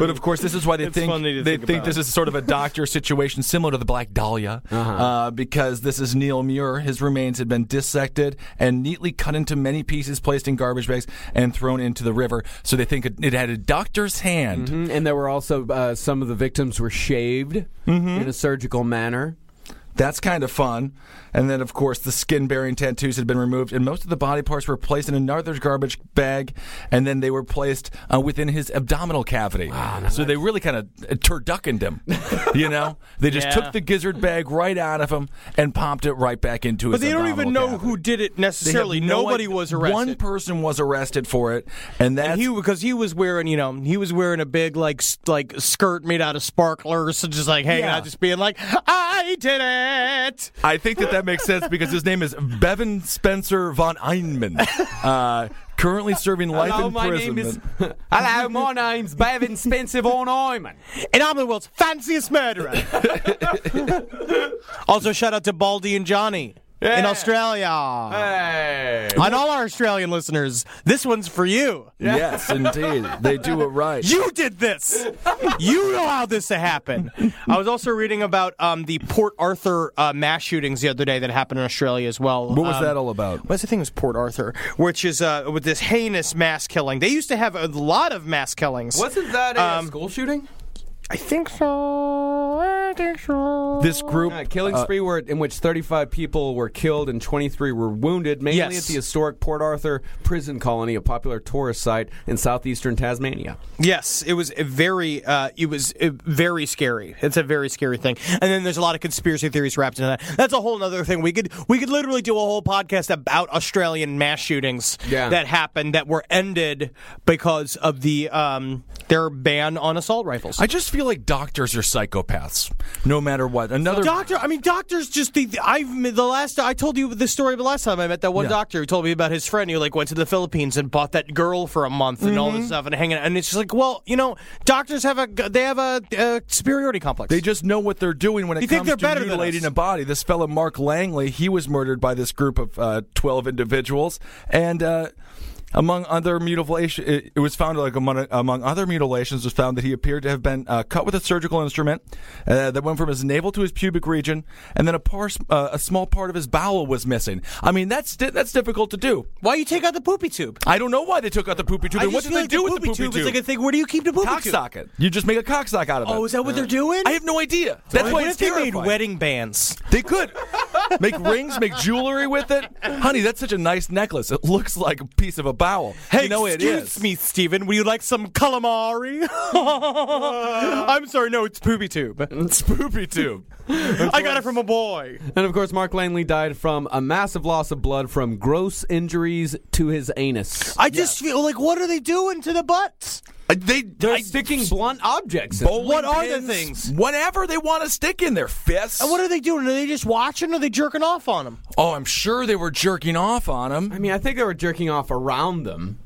But of course, this is why they it's think they think, think this is sort of a doctor situation similar to the Black Dahlia, uh-huh. uh, because this is Neil Muir. His remains had been dissected and neatly cut into many pieces, placed in garbage bags, and thrown into the river. So they think it, it had a doctor's hand. Mm-hmm. And there were also uh, some of the victims were shaved mm-hmm. in a surgical manner. That's kind of fun. And then, of course, the skin-bearing tattoos had been removed, and most of the body parts were placed in another garbage bag, and then they were placed uh, within his abdominal cavity. Wow, so they really kind of turduckened him, you know? They just yeah. took the gizzard bag right out of him and popped it right back into his abdominal cavity. But they don't even know cavity. who did it necessarily. No Nobody one, was arrested. One person was arrested for it, and that because he was wearing, you know, he was wearing a big, like, like skirt made out of sparklers, so just like hanging yeah. out, just being like, I did it! I think that that makes sense because his name is Bevan Spencer von Einman. Uh, currently serving life hello, in my prison. Name is, hello, my name's Bevan Spencer von Einman. And I'm the world's fanciest murderer. Also, shout out to Baldy and Johnny yeah. in Australia. Hey. On all our Australian listeners, this one's for you. Yes, indeed. They do it right. You did this. You allowed this to happen. I was also reading about um, the Port Arthur uh, mass shootings the other day that happened in Australia as well. What was um, that all about? What's the thing? It was Port Arthur, which is uh, with this heinous mass killing. They used to have a lot of mass killings. Wasn't that a um, school shooting? I think so. I think so. This group... Uh, killing spree uh, were in which thirty-five people were killed and twenty-three were wounded, mainly yes. at the historic Port Arthur prison colony, a popular tourist site in southeastern Tasmania. Yes, it was a very... Uh, it was a very scary. It's a very scary thing. And then there's a lot of conspiracy theories wrapped into that. That's a whole other thing. We could we could literally do a whole podcast about Australian mass shootings yeah. that happened that were ended because of the um, their ban on assault rifles. I just feel like doctors are psychopaths, no matter what. Another doctor. I mean, doctors just. The, I've the last. I told you the story the last time I met that one yeah. doctor who told me about his friend who like went to the Philippines and bought that girl for a month and mm-hmm. all this stuff and hanging. And it's just like, well, you know, doctors have a they have a, a superiority complex. They just know what they're doing when it you comes to mutilating a body. This fellow Mark Langley, he was murdered by this group of uh, twelve individuals, and. Uh, Among other mutilation, it was found like among, among other mutilations, was found that he appeared to have been uh, cut with a surgical instrument uh, that went from his navel to his pubic region, and then a par- uh, a small part of his bowel was missing. I mean, that's di- that's difficult to do. Why you take out the poopy tube? I don't know why they took out the poopy tube. And what do like they do the with the poopy tube? tube? It's like a thing. Where do you keep the poopy cock tube? Socket. You just make a cock sock out of it. Oh, is that what uh, they're doing? I have no idea. That's why, why it's terrifying. They made wedding bands. They could make rings, make jewelry with it. Honey, that's such a nice necklace. It looks like a piece of a bowel. Hey, you know excuse it is. me, Steven. Would you like some calamari? I'm sorry, no, it's poopy tube. It's poopy tube. I got it from a boy. And of course, Mark Langley died from a massive loss of blood from gross injuries to his anus. I just yeah. feel like, what are they doing to the butts? They, they're I, sticking blunt objects in. What pins, are the things? Whatever they want to stick in their fists. And what are they doing? Are they just watching or are they jerking off on them? Oh, I'm sure they were jerking off on them. I mean, I think they were jerking off around them.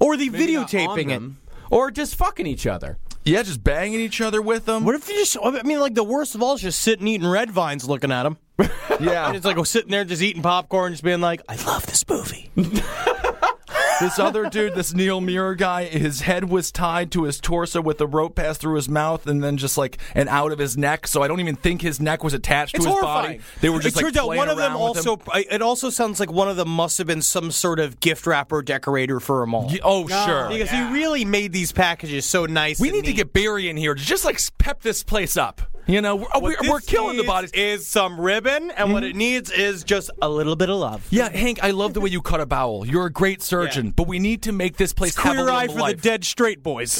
Or they Maybe videotaping them. it. Or just fucking each other. Yeah, just banging each other with them. What if you just, I mean, like the worst of all is just sitting eating Red Vines looking at them. Yeah. And it's like sitting there just eating popcorn, just being like, I love this movie. This other dude, this Neil Muir guy, his head was tied to his torso with a rope passed through his mouth and then just like and out of his neck. So I don't even think his neck was attached it's to his horrifying. body. They were just it like turned out one of them also. It also sounds like one of them must have been some sort of gift wrapper decorator for a mall. Yeah, oh, oh, sure, because yeah. he really made these packages so nice. We and need neat. to get Barry in here to just like pep this place up. You know, we're, we're, we're killing the bodies. Is some ribbon, and mm-hmm. what it needs is just a little bit of love. Yeah, Hank, I love the way you cut a bowel. You're a great surgeon, yeah. but we need to make this place have a little life. Queer eye for the dead straight boys.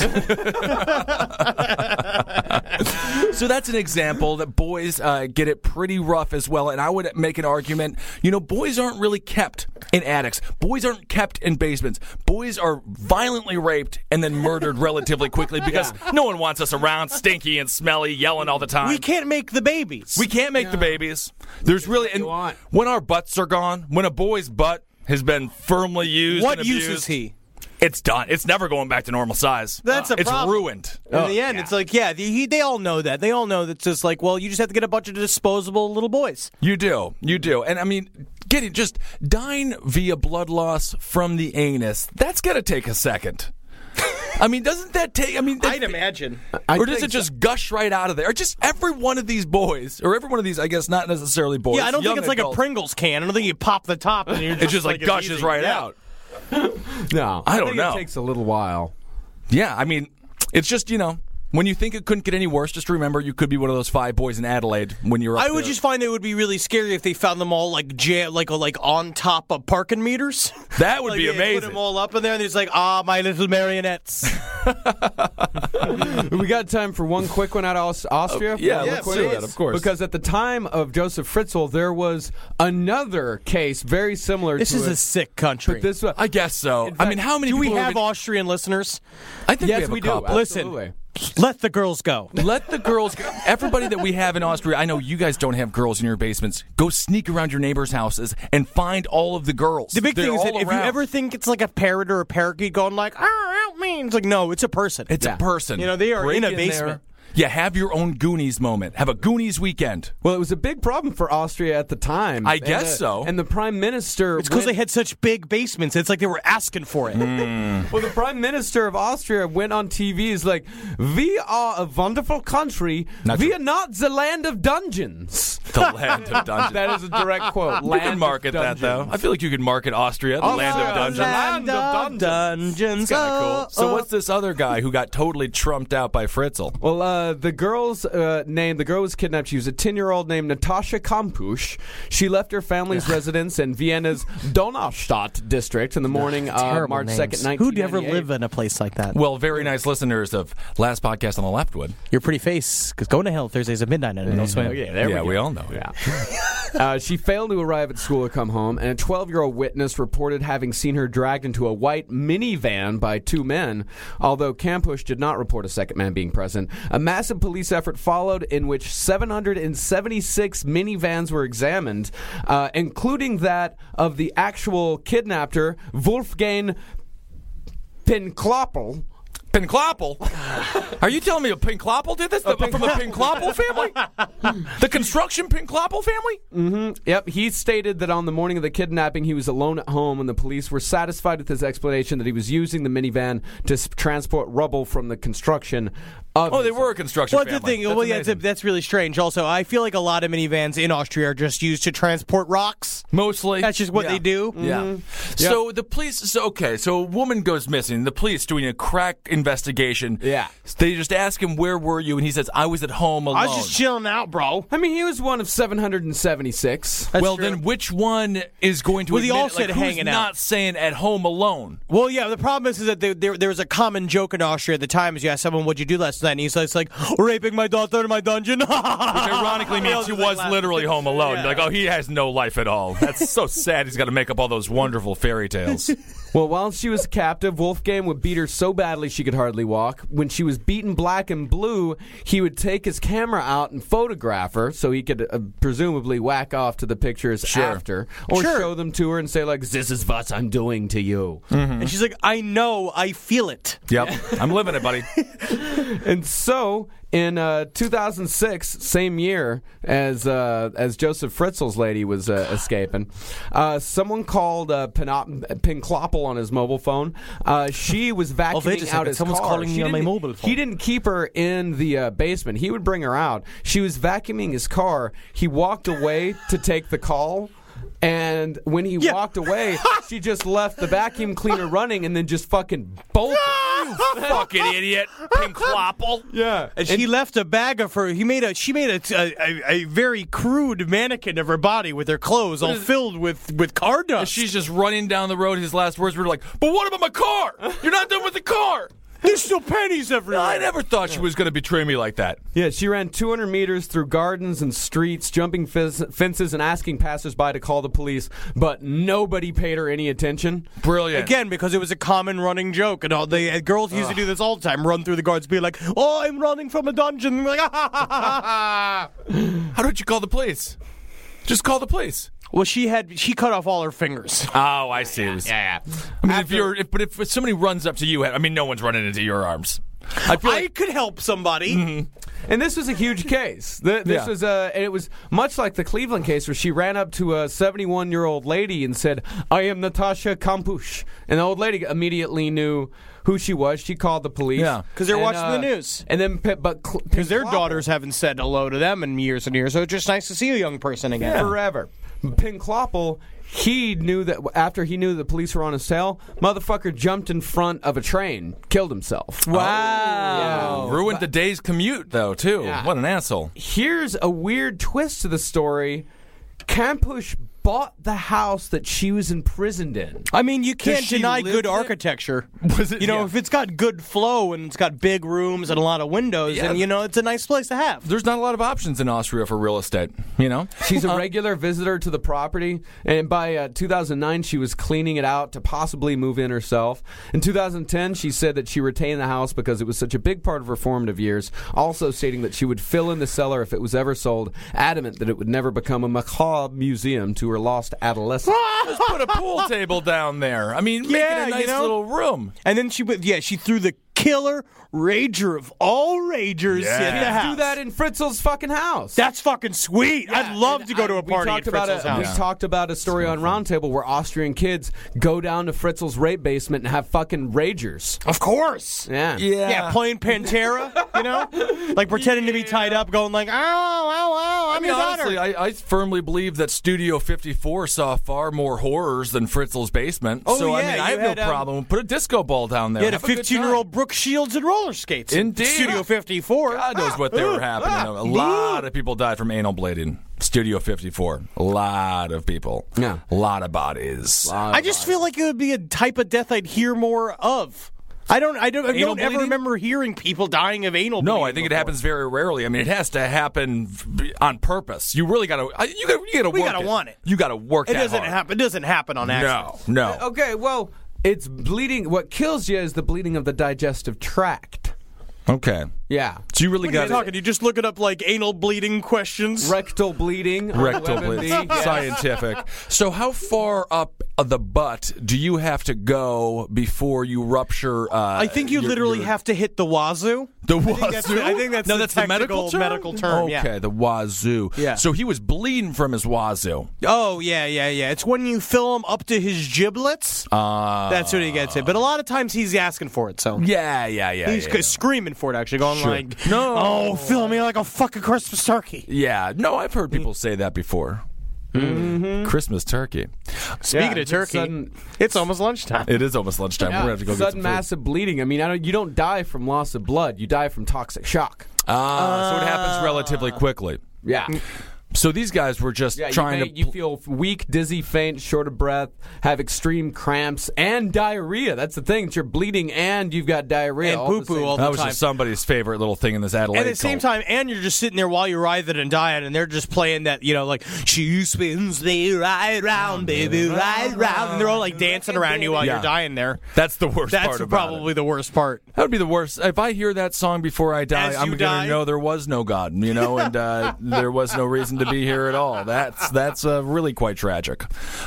So that's an example that boys uh, get it pretty rough as well, and I would make an argument. You know, boys aren't really kept in attics. Boys aren't kept in basements. Boys are violently raped and then murdered relatively quickly because yeah. no one wants us around, stinky and smelly, yelling all the time. We can't make the babies. We can't make no. the babies. There's really and when our butts are gone, when a boy's butt has been firmly used what and abused, use is he? It's done. It's never going back to normal size. That's uh, a problem. It's ruined. In oh, the end, yeah. it's like, yeah, they, they all know that. They all know that's just like, well, you just have to get a bunch of disposable little boys. You do. You do. And I mean, getting just dying via blood loss from the anus, that's going to take a second. I mean, doesn't that take... I mean, I'd imagine. Or does it just so. gush right out of there? Or just every one of these boys, or every one of these, I guess, not necessarily boys. Yeah, I don't think it's adults. like a Pringles can. I don't think you pop the top and you're just... It just, like, like gushes right yeah. out. No. I, I don't think know. It takes a little while. Yeah, I mean, it's just, you know... When you think it couldn't get any worse, just remember you could be one of those five boys in Adelaide when you're up there. I would just find it would be really scary if they found them all like jam- like like on top of parking meters. That would like, be amazing. Put them all up in there and it's like, ah, my little marionettes. We got time for one quick one out of Austria? Oh, yeah, yeah, let's do that, of course. Because at the time of Josef Fritzl, there was another case very similar this to This is it. a sick country. But this, uh, I guess so. Fact, I mean, how many do people... Do we have been... Austrian listeners? I think yes, we have a couple. Yes, we do. Listen. Let the girls go. Let the girls go. Everybody that we have in Austria, I know you guys don't have girls in your basements. Go sneak around your neighbors' houses and find all of the girls. The big They're thing is that around. if you ever think it's like a parrot or a parakeet going like, I don't mean. It's like, no, it's a person. It's yeah. a person. You know, they are Break in a in basement. There. Yeah, have your own Goonies moment. Have a Goonies weekend. Well, it was a big problem for Austria at the time. I guess and the, so. And the prime minister... It's because they had such big basements. It's like they were asking for it. Mm. Well, the prime minister of Austria went on T V. He's like, we are a wonderful country. Not we true. are not the land of dungeons. The land of dungeons. That is a direct quote. You land can market that, though. I feel like you could market Austria, the Austria, land of dungeons. Land of dungeons. It's kind of cool. So what's this other guy who got totally trumped out by Fritzl? Well, uh... Uh, the girl's uh, name, the girl was kidnapped. She was a ten-year-old named Natasha Kampusch. She left her family's residence in Vienna's Donaustadt district in the morning of uh, March second, nineteen ninety-eight. Who'd ever live in a place like that? Well, very nice listeners of Last Podcast on the Left would. Your pretty face, because going to hell Thursdays at midnight. And mm-hmm. don't swim. Yeah, there yeah we, we all know. Yeah. uh, she failed to arrive at school or come home, and a twelve-year-old witness reported having seen her dragged into a white minivan by two men, although Kampusch did not report a second man being present. A massive police effort followed in which seven hundred seventy-six minivans were examined, uh, including that of the actual kidnapper, Wolfgang Přiklopil. Pinklopil? Are you telling me a Pinklopil did this? The, a from the Pinklopil family? The construction Pinklopil family? Mm-hmm. Yep. He stated that on the morning of the kidnapping, he was alone at home, and the police were satisfied with his explanation that he was using the minivan to sp- transport rubble from the construction of Oh, they were a construction well, family. The thing, that's well, yeah, that's really strange. Also, I feel like a lot of minivans in Austria are just used to transport rocks. Mostly. That's just what yeah. they do. Mm-hmm. Yeah. Yep. So the police... So, okay, so a woman goes missing. The police doing a crack... investigation. Yeah. They just ask him, where were you? And he says, I was at home alone. I was just chilling out, bro. I mean, he was one of seven hundred seventy-six. That's well, true. Then which one is going to well, admit they all it? Said like, hanging who's out. Not saying at home alone? Well, yeah, the problem is, is that they, there, there was a common joke in Austria at the time is you ask someone, what'd you do last night? And he's like, raping my daughter in my dungeon. Which ironically means he was like literally home alone. Yeah. Like, oh, he has no life at all. That's so sad. He's got to make up all those wonderful fairy tales. Well, while she was captive, Wolfgang would beat her so badly she could hardly walk. When she was beaten black and blue, he would take his camera out and photograph her so he could uh, presumably whack off to the pictures sure. after. Or sure. show them to her and say, like, this is what I'm doing to you. Mm-hmm. And she's like, I know, I feel it. Yep, I'm living it, buddy. And so... In uh, two thousand six, same year as uh, as Josef Fritzl's lady was uh, escaping, uh, someone called uh, Pinklopil on his mobile phone. Uh, she was vacuuming oh, out his someone's car. Calling she me on my mobile phone. He didn't keep her in the uh, basement. He would bring her out. She was vacuuming his car. He walked away to take the call. And when he yeah. walked away, she just left the vacuum cleaner running and then just fucking bolted. You fucking idiot, Pinklopil. Yeah. And, and she left a bag of her. He made a. She made a a, a very crude mannequin of her body with her clothes all filled with, with car dust. And she's just running down the road. His last words were like, "But what about my car? You're not done with the car." There's still pennies everywhere. I never thought she was going to betray me like that. Yeah, she ran two hundred meters through gardens and streets, jumping f- fences and asking passersby to call the police, but nobody paid her any attention. Brilliant. Again, because it was a common running joke, and all the uh, girls used Ugh. to do this all the time, run through the gardens, be like, "Oh, I'm running from a dungeon." Like, ah, ha, ha, ha. How did you call the police? Just call the police. Well, she had she cut off all her fingers. Oh, I see. Yeah, yeah. yeah. I mean, After, if you're, if, but if somebody runs up to you, I mean, no one's running into your arms. I, feel like, I could help somebody. Mm-hmm. And this was a huge case. The, this yeah. was uh, and it was much like the Cleveland case where she ran up to a seventy-one-year-old lady and said, "I am Natasha Kampusch," and the old lady immediately knew who she was. She called the police. Yeah, because they're and, watching uh, the news. And then, but because their daughters haven't said hello to them in years and years, so it's just nice to see a young person again. Yeah. Forever. Pinklopil, he knew that after he knew the police were on his tail, motherfucker jumped in front of a train, killed himself. Wow. Oh, yeah. Ruined but, the day's commute, though, too. Yeah. What an asshole. Here's a weird twist to the story. Kampusch bought the house that she was imprisoned in. I mean, you can't deny good it? architecture. Was it, you know, yeah. if it's got good flow and it's got big rooms and a lot of windows, yeah. and you know, it's a nice place to have. There's not a lot of options in Austria for real estate, you know? She's a regular visitor to the property, and by uh, two thousand nine, she was cleaning it out to possibly move in herself. In two thousand ten, she said that she retained the house because it was such a big part of her formative years, also stating that she would fill in the cellar if it was ever sold, adamant that it would never become a macabre museum to her lost adolescent. Just put a pool table down there. I mean, yeah, make it a nice you know? little room. And then she, yeah, she threw the killer rager of all ragers yeah. in the house. Threw that in Fritzl's fucking house. That's fucking sweet. Yeah, I'd love to go I, to a party at Fritzl's a, house. We yeah. talked about a story on Roundtable where Austrian kids go down to Fritzl's rape basement and have fucking ragers. Of course. Yeah. Yeah, yeah playing Pantera, you know? Like pretending yeah. to be tied up, going like, ow, ow, ow, I'm I mean, your daughter. Honestly, I, I firmly believe that Studio fifty-four saw far more horrors than Fritzl's basement. Oh, so, yeah, I mean, I have had, no um, problem. Put a disco ball down there. You had a fifteen-year-old Brooke Shields and roller skates. Indeed. Studio fifty-four. God knows ah, what they were happening. Ah, a lot dude. of people died from anal bleeding. Studio fifty-four. A lot of people. Yeah. A lot of bodies. Lot of I just bodies. feel like it would be a type of death I'd hear more of. I don't I don't, I don't ever remember hearing people dying of anal bleeding. No, I think before. It happens very rarely. I mean, it has to happen on purpose. You really got to you got you to work gotta it. want it. You got to work it that doesn't hard. Happen. It doesn't happen on accident. No. No. Okay, well, it's bleeding. What kills you is the bleeding of the digestive tract. Okay. Yeah. So you really what got are you it. Talking? You just look it up like anal bleeding questions? Rectal bleeding. Rectal bleeding. Yes. Scientific. So how far up the butt do you have to go before you rupture? Uh, I think you your, literally your... have to hit the wazoo. The wazoo? I think that's, I think that's no, the that's the medical term? medical term. Okay, yeah. The wazoo. Yeah. So he was bleeding from his wazoo. Oh, yeah, yeah, yeah. It's when you fill him up to his giblets. Uh, that's what he gets it. But a lot of times he's asking for it. So Yeah, yeah, yeah. He's yeah, screaming yeah. for it, actually, going sure. like, no. Oh, fill me like a fucking Christmas turkey. Yeah. No, I've heard people say that before. Mm-hmm. Christmas turkey. Speaking yeah, of turkey, sudden, it's almost lunchtime. It is almost lunchtime. Yeah. We're going to have to go sudden get some food. Massive bleeding. I mean, I don't, you don't die from loss of blood. You die from toxic shock. Ah, uh, so it happens relatively quickly. Yeah. So these guys were just yeah, trying you may, to... Pl- you feel weak, dizzy, faint, short of breath, have extreme cramps, and diarrhea. That's the thing. It's you're bleeding and you've got diarrhea. And poo-poo all the time. That was just somebody's favorite little thing in this Adelaide. And at the same time, and you're just sitting there while you're writhing and dying, and they're just playing that, you know, like, she spins me right round, baby, right round. And they're all, like, dancing around you while yeah. you're dying there. That's the worst That's part That's probably it. the worst part. That would be the worst. If I hear that song before I die, I'm going to know there was no God, you know, and uh, there was no reason to be here at all. That's that's uh, really quite tragic.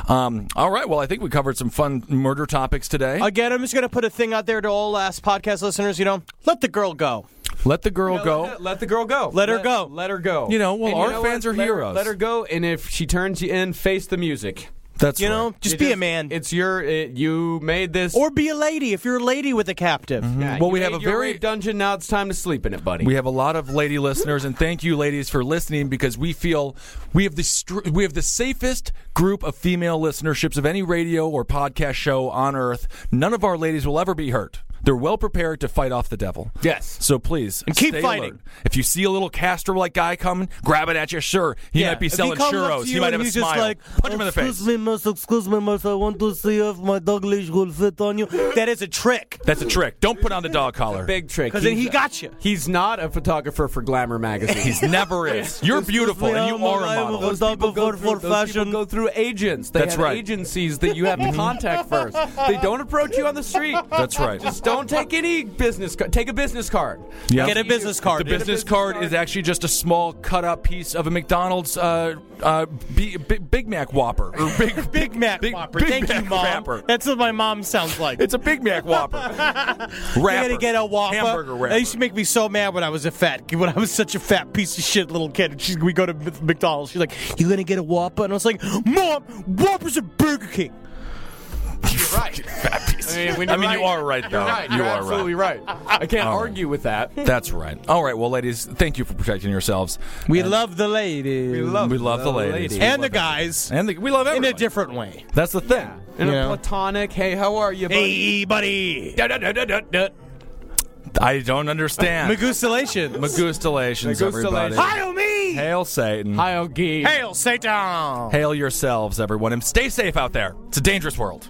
Um, all right, well, I think we covered some fun murder topics today. Again, I'm just going to put a thing out there to all last podcast listeners, you know, let the girl go. Let the girl you know, go. Let, let the girl go. Let, let her go. Let her go. You know, well, you our know fans what? are let heroes. Her, let her go, and if she turns you in, face the music. That's you right. know, just it be is, a man. It's your it, you made this, or be a lady if you're a lady with a captive. Mm-hmm. Yeah, well, we have a very dungeon now. It's time to sleep in it, buddy. We have a lot of lady listeners, and thank you, ladies, for listening because we feel we have the str- we have the safest group of female listenerships of any radio or podcast show on earth. None of our ladies will ever be hurt. They're well prepared to fight off the devil. Yes. So please, and keep fighting. Alert. If you see a little Castro-like guy coming, grab it at you. Sure, he yeah. might be selling churros. He might have a smile. Just like, punch him in the face. Excuse me, miss. Excuse me, miss. I want to see if my dog leash will fit on you. That is a trick. That's a trick. Don't put on the dog collar. Big trick. Because then he got you. He's not a photographer for Glamour magazine. He's never is. You're beautiful, and you are a model. Those people go through, those people go through agents. They That's have right. agencies that you have to contact first. They don't approach you on the street. That's right. Just don't take any business card. Take a business card. Yep. Get a business card. The business, business card, card is actually just a small cut-up piece of a McDonald's uh, uh, B- B- Big Mac Whopper. Or Big, Big, Big Mac Big, Whopper. Big Thank Mac you, Mom. Wrapper. That's what my mom sounds like. It's a Big Mac Whopper. You're going to get a Whopper. Hamburger wrapper. That used to make me so mad when I was a fat, when I was such a fat piece of shit little kid. She, we go to McDonald's. She's like, you going to get a Whopper? And I was like, Mom, Whoppers are Burger King. You're right. Fat piece. I mean, I mean right, you are right, though. You're right. You're you are absolutely right. right. I can't All argue right. with that. That's right. All right. Well, ladies, thank you for protecting yourselves. We and love the ladies. We love, we love the, the ladies. ladies. And the guys. And the, we love everyone. In a different way. That's the thing. Yeah. In yeah. a platonic, hey, how are you, buddy? Hey, buddy. Da, da, da, da, da. I don't understand. Magustalations. Magustalations, everybody. Hail me! Hail Satan. Hail Gee. Hail Satan. Hail yourselves, everyone. And stay safe out there. It's a dangerous world.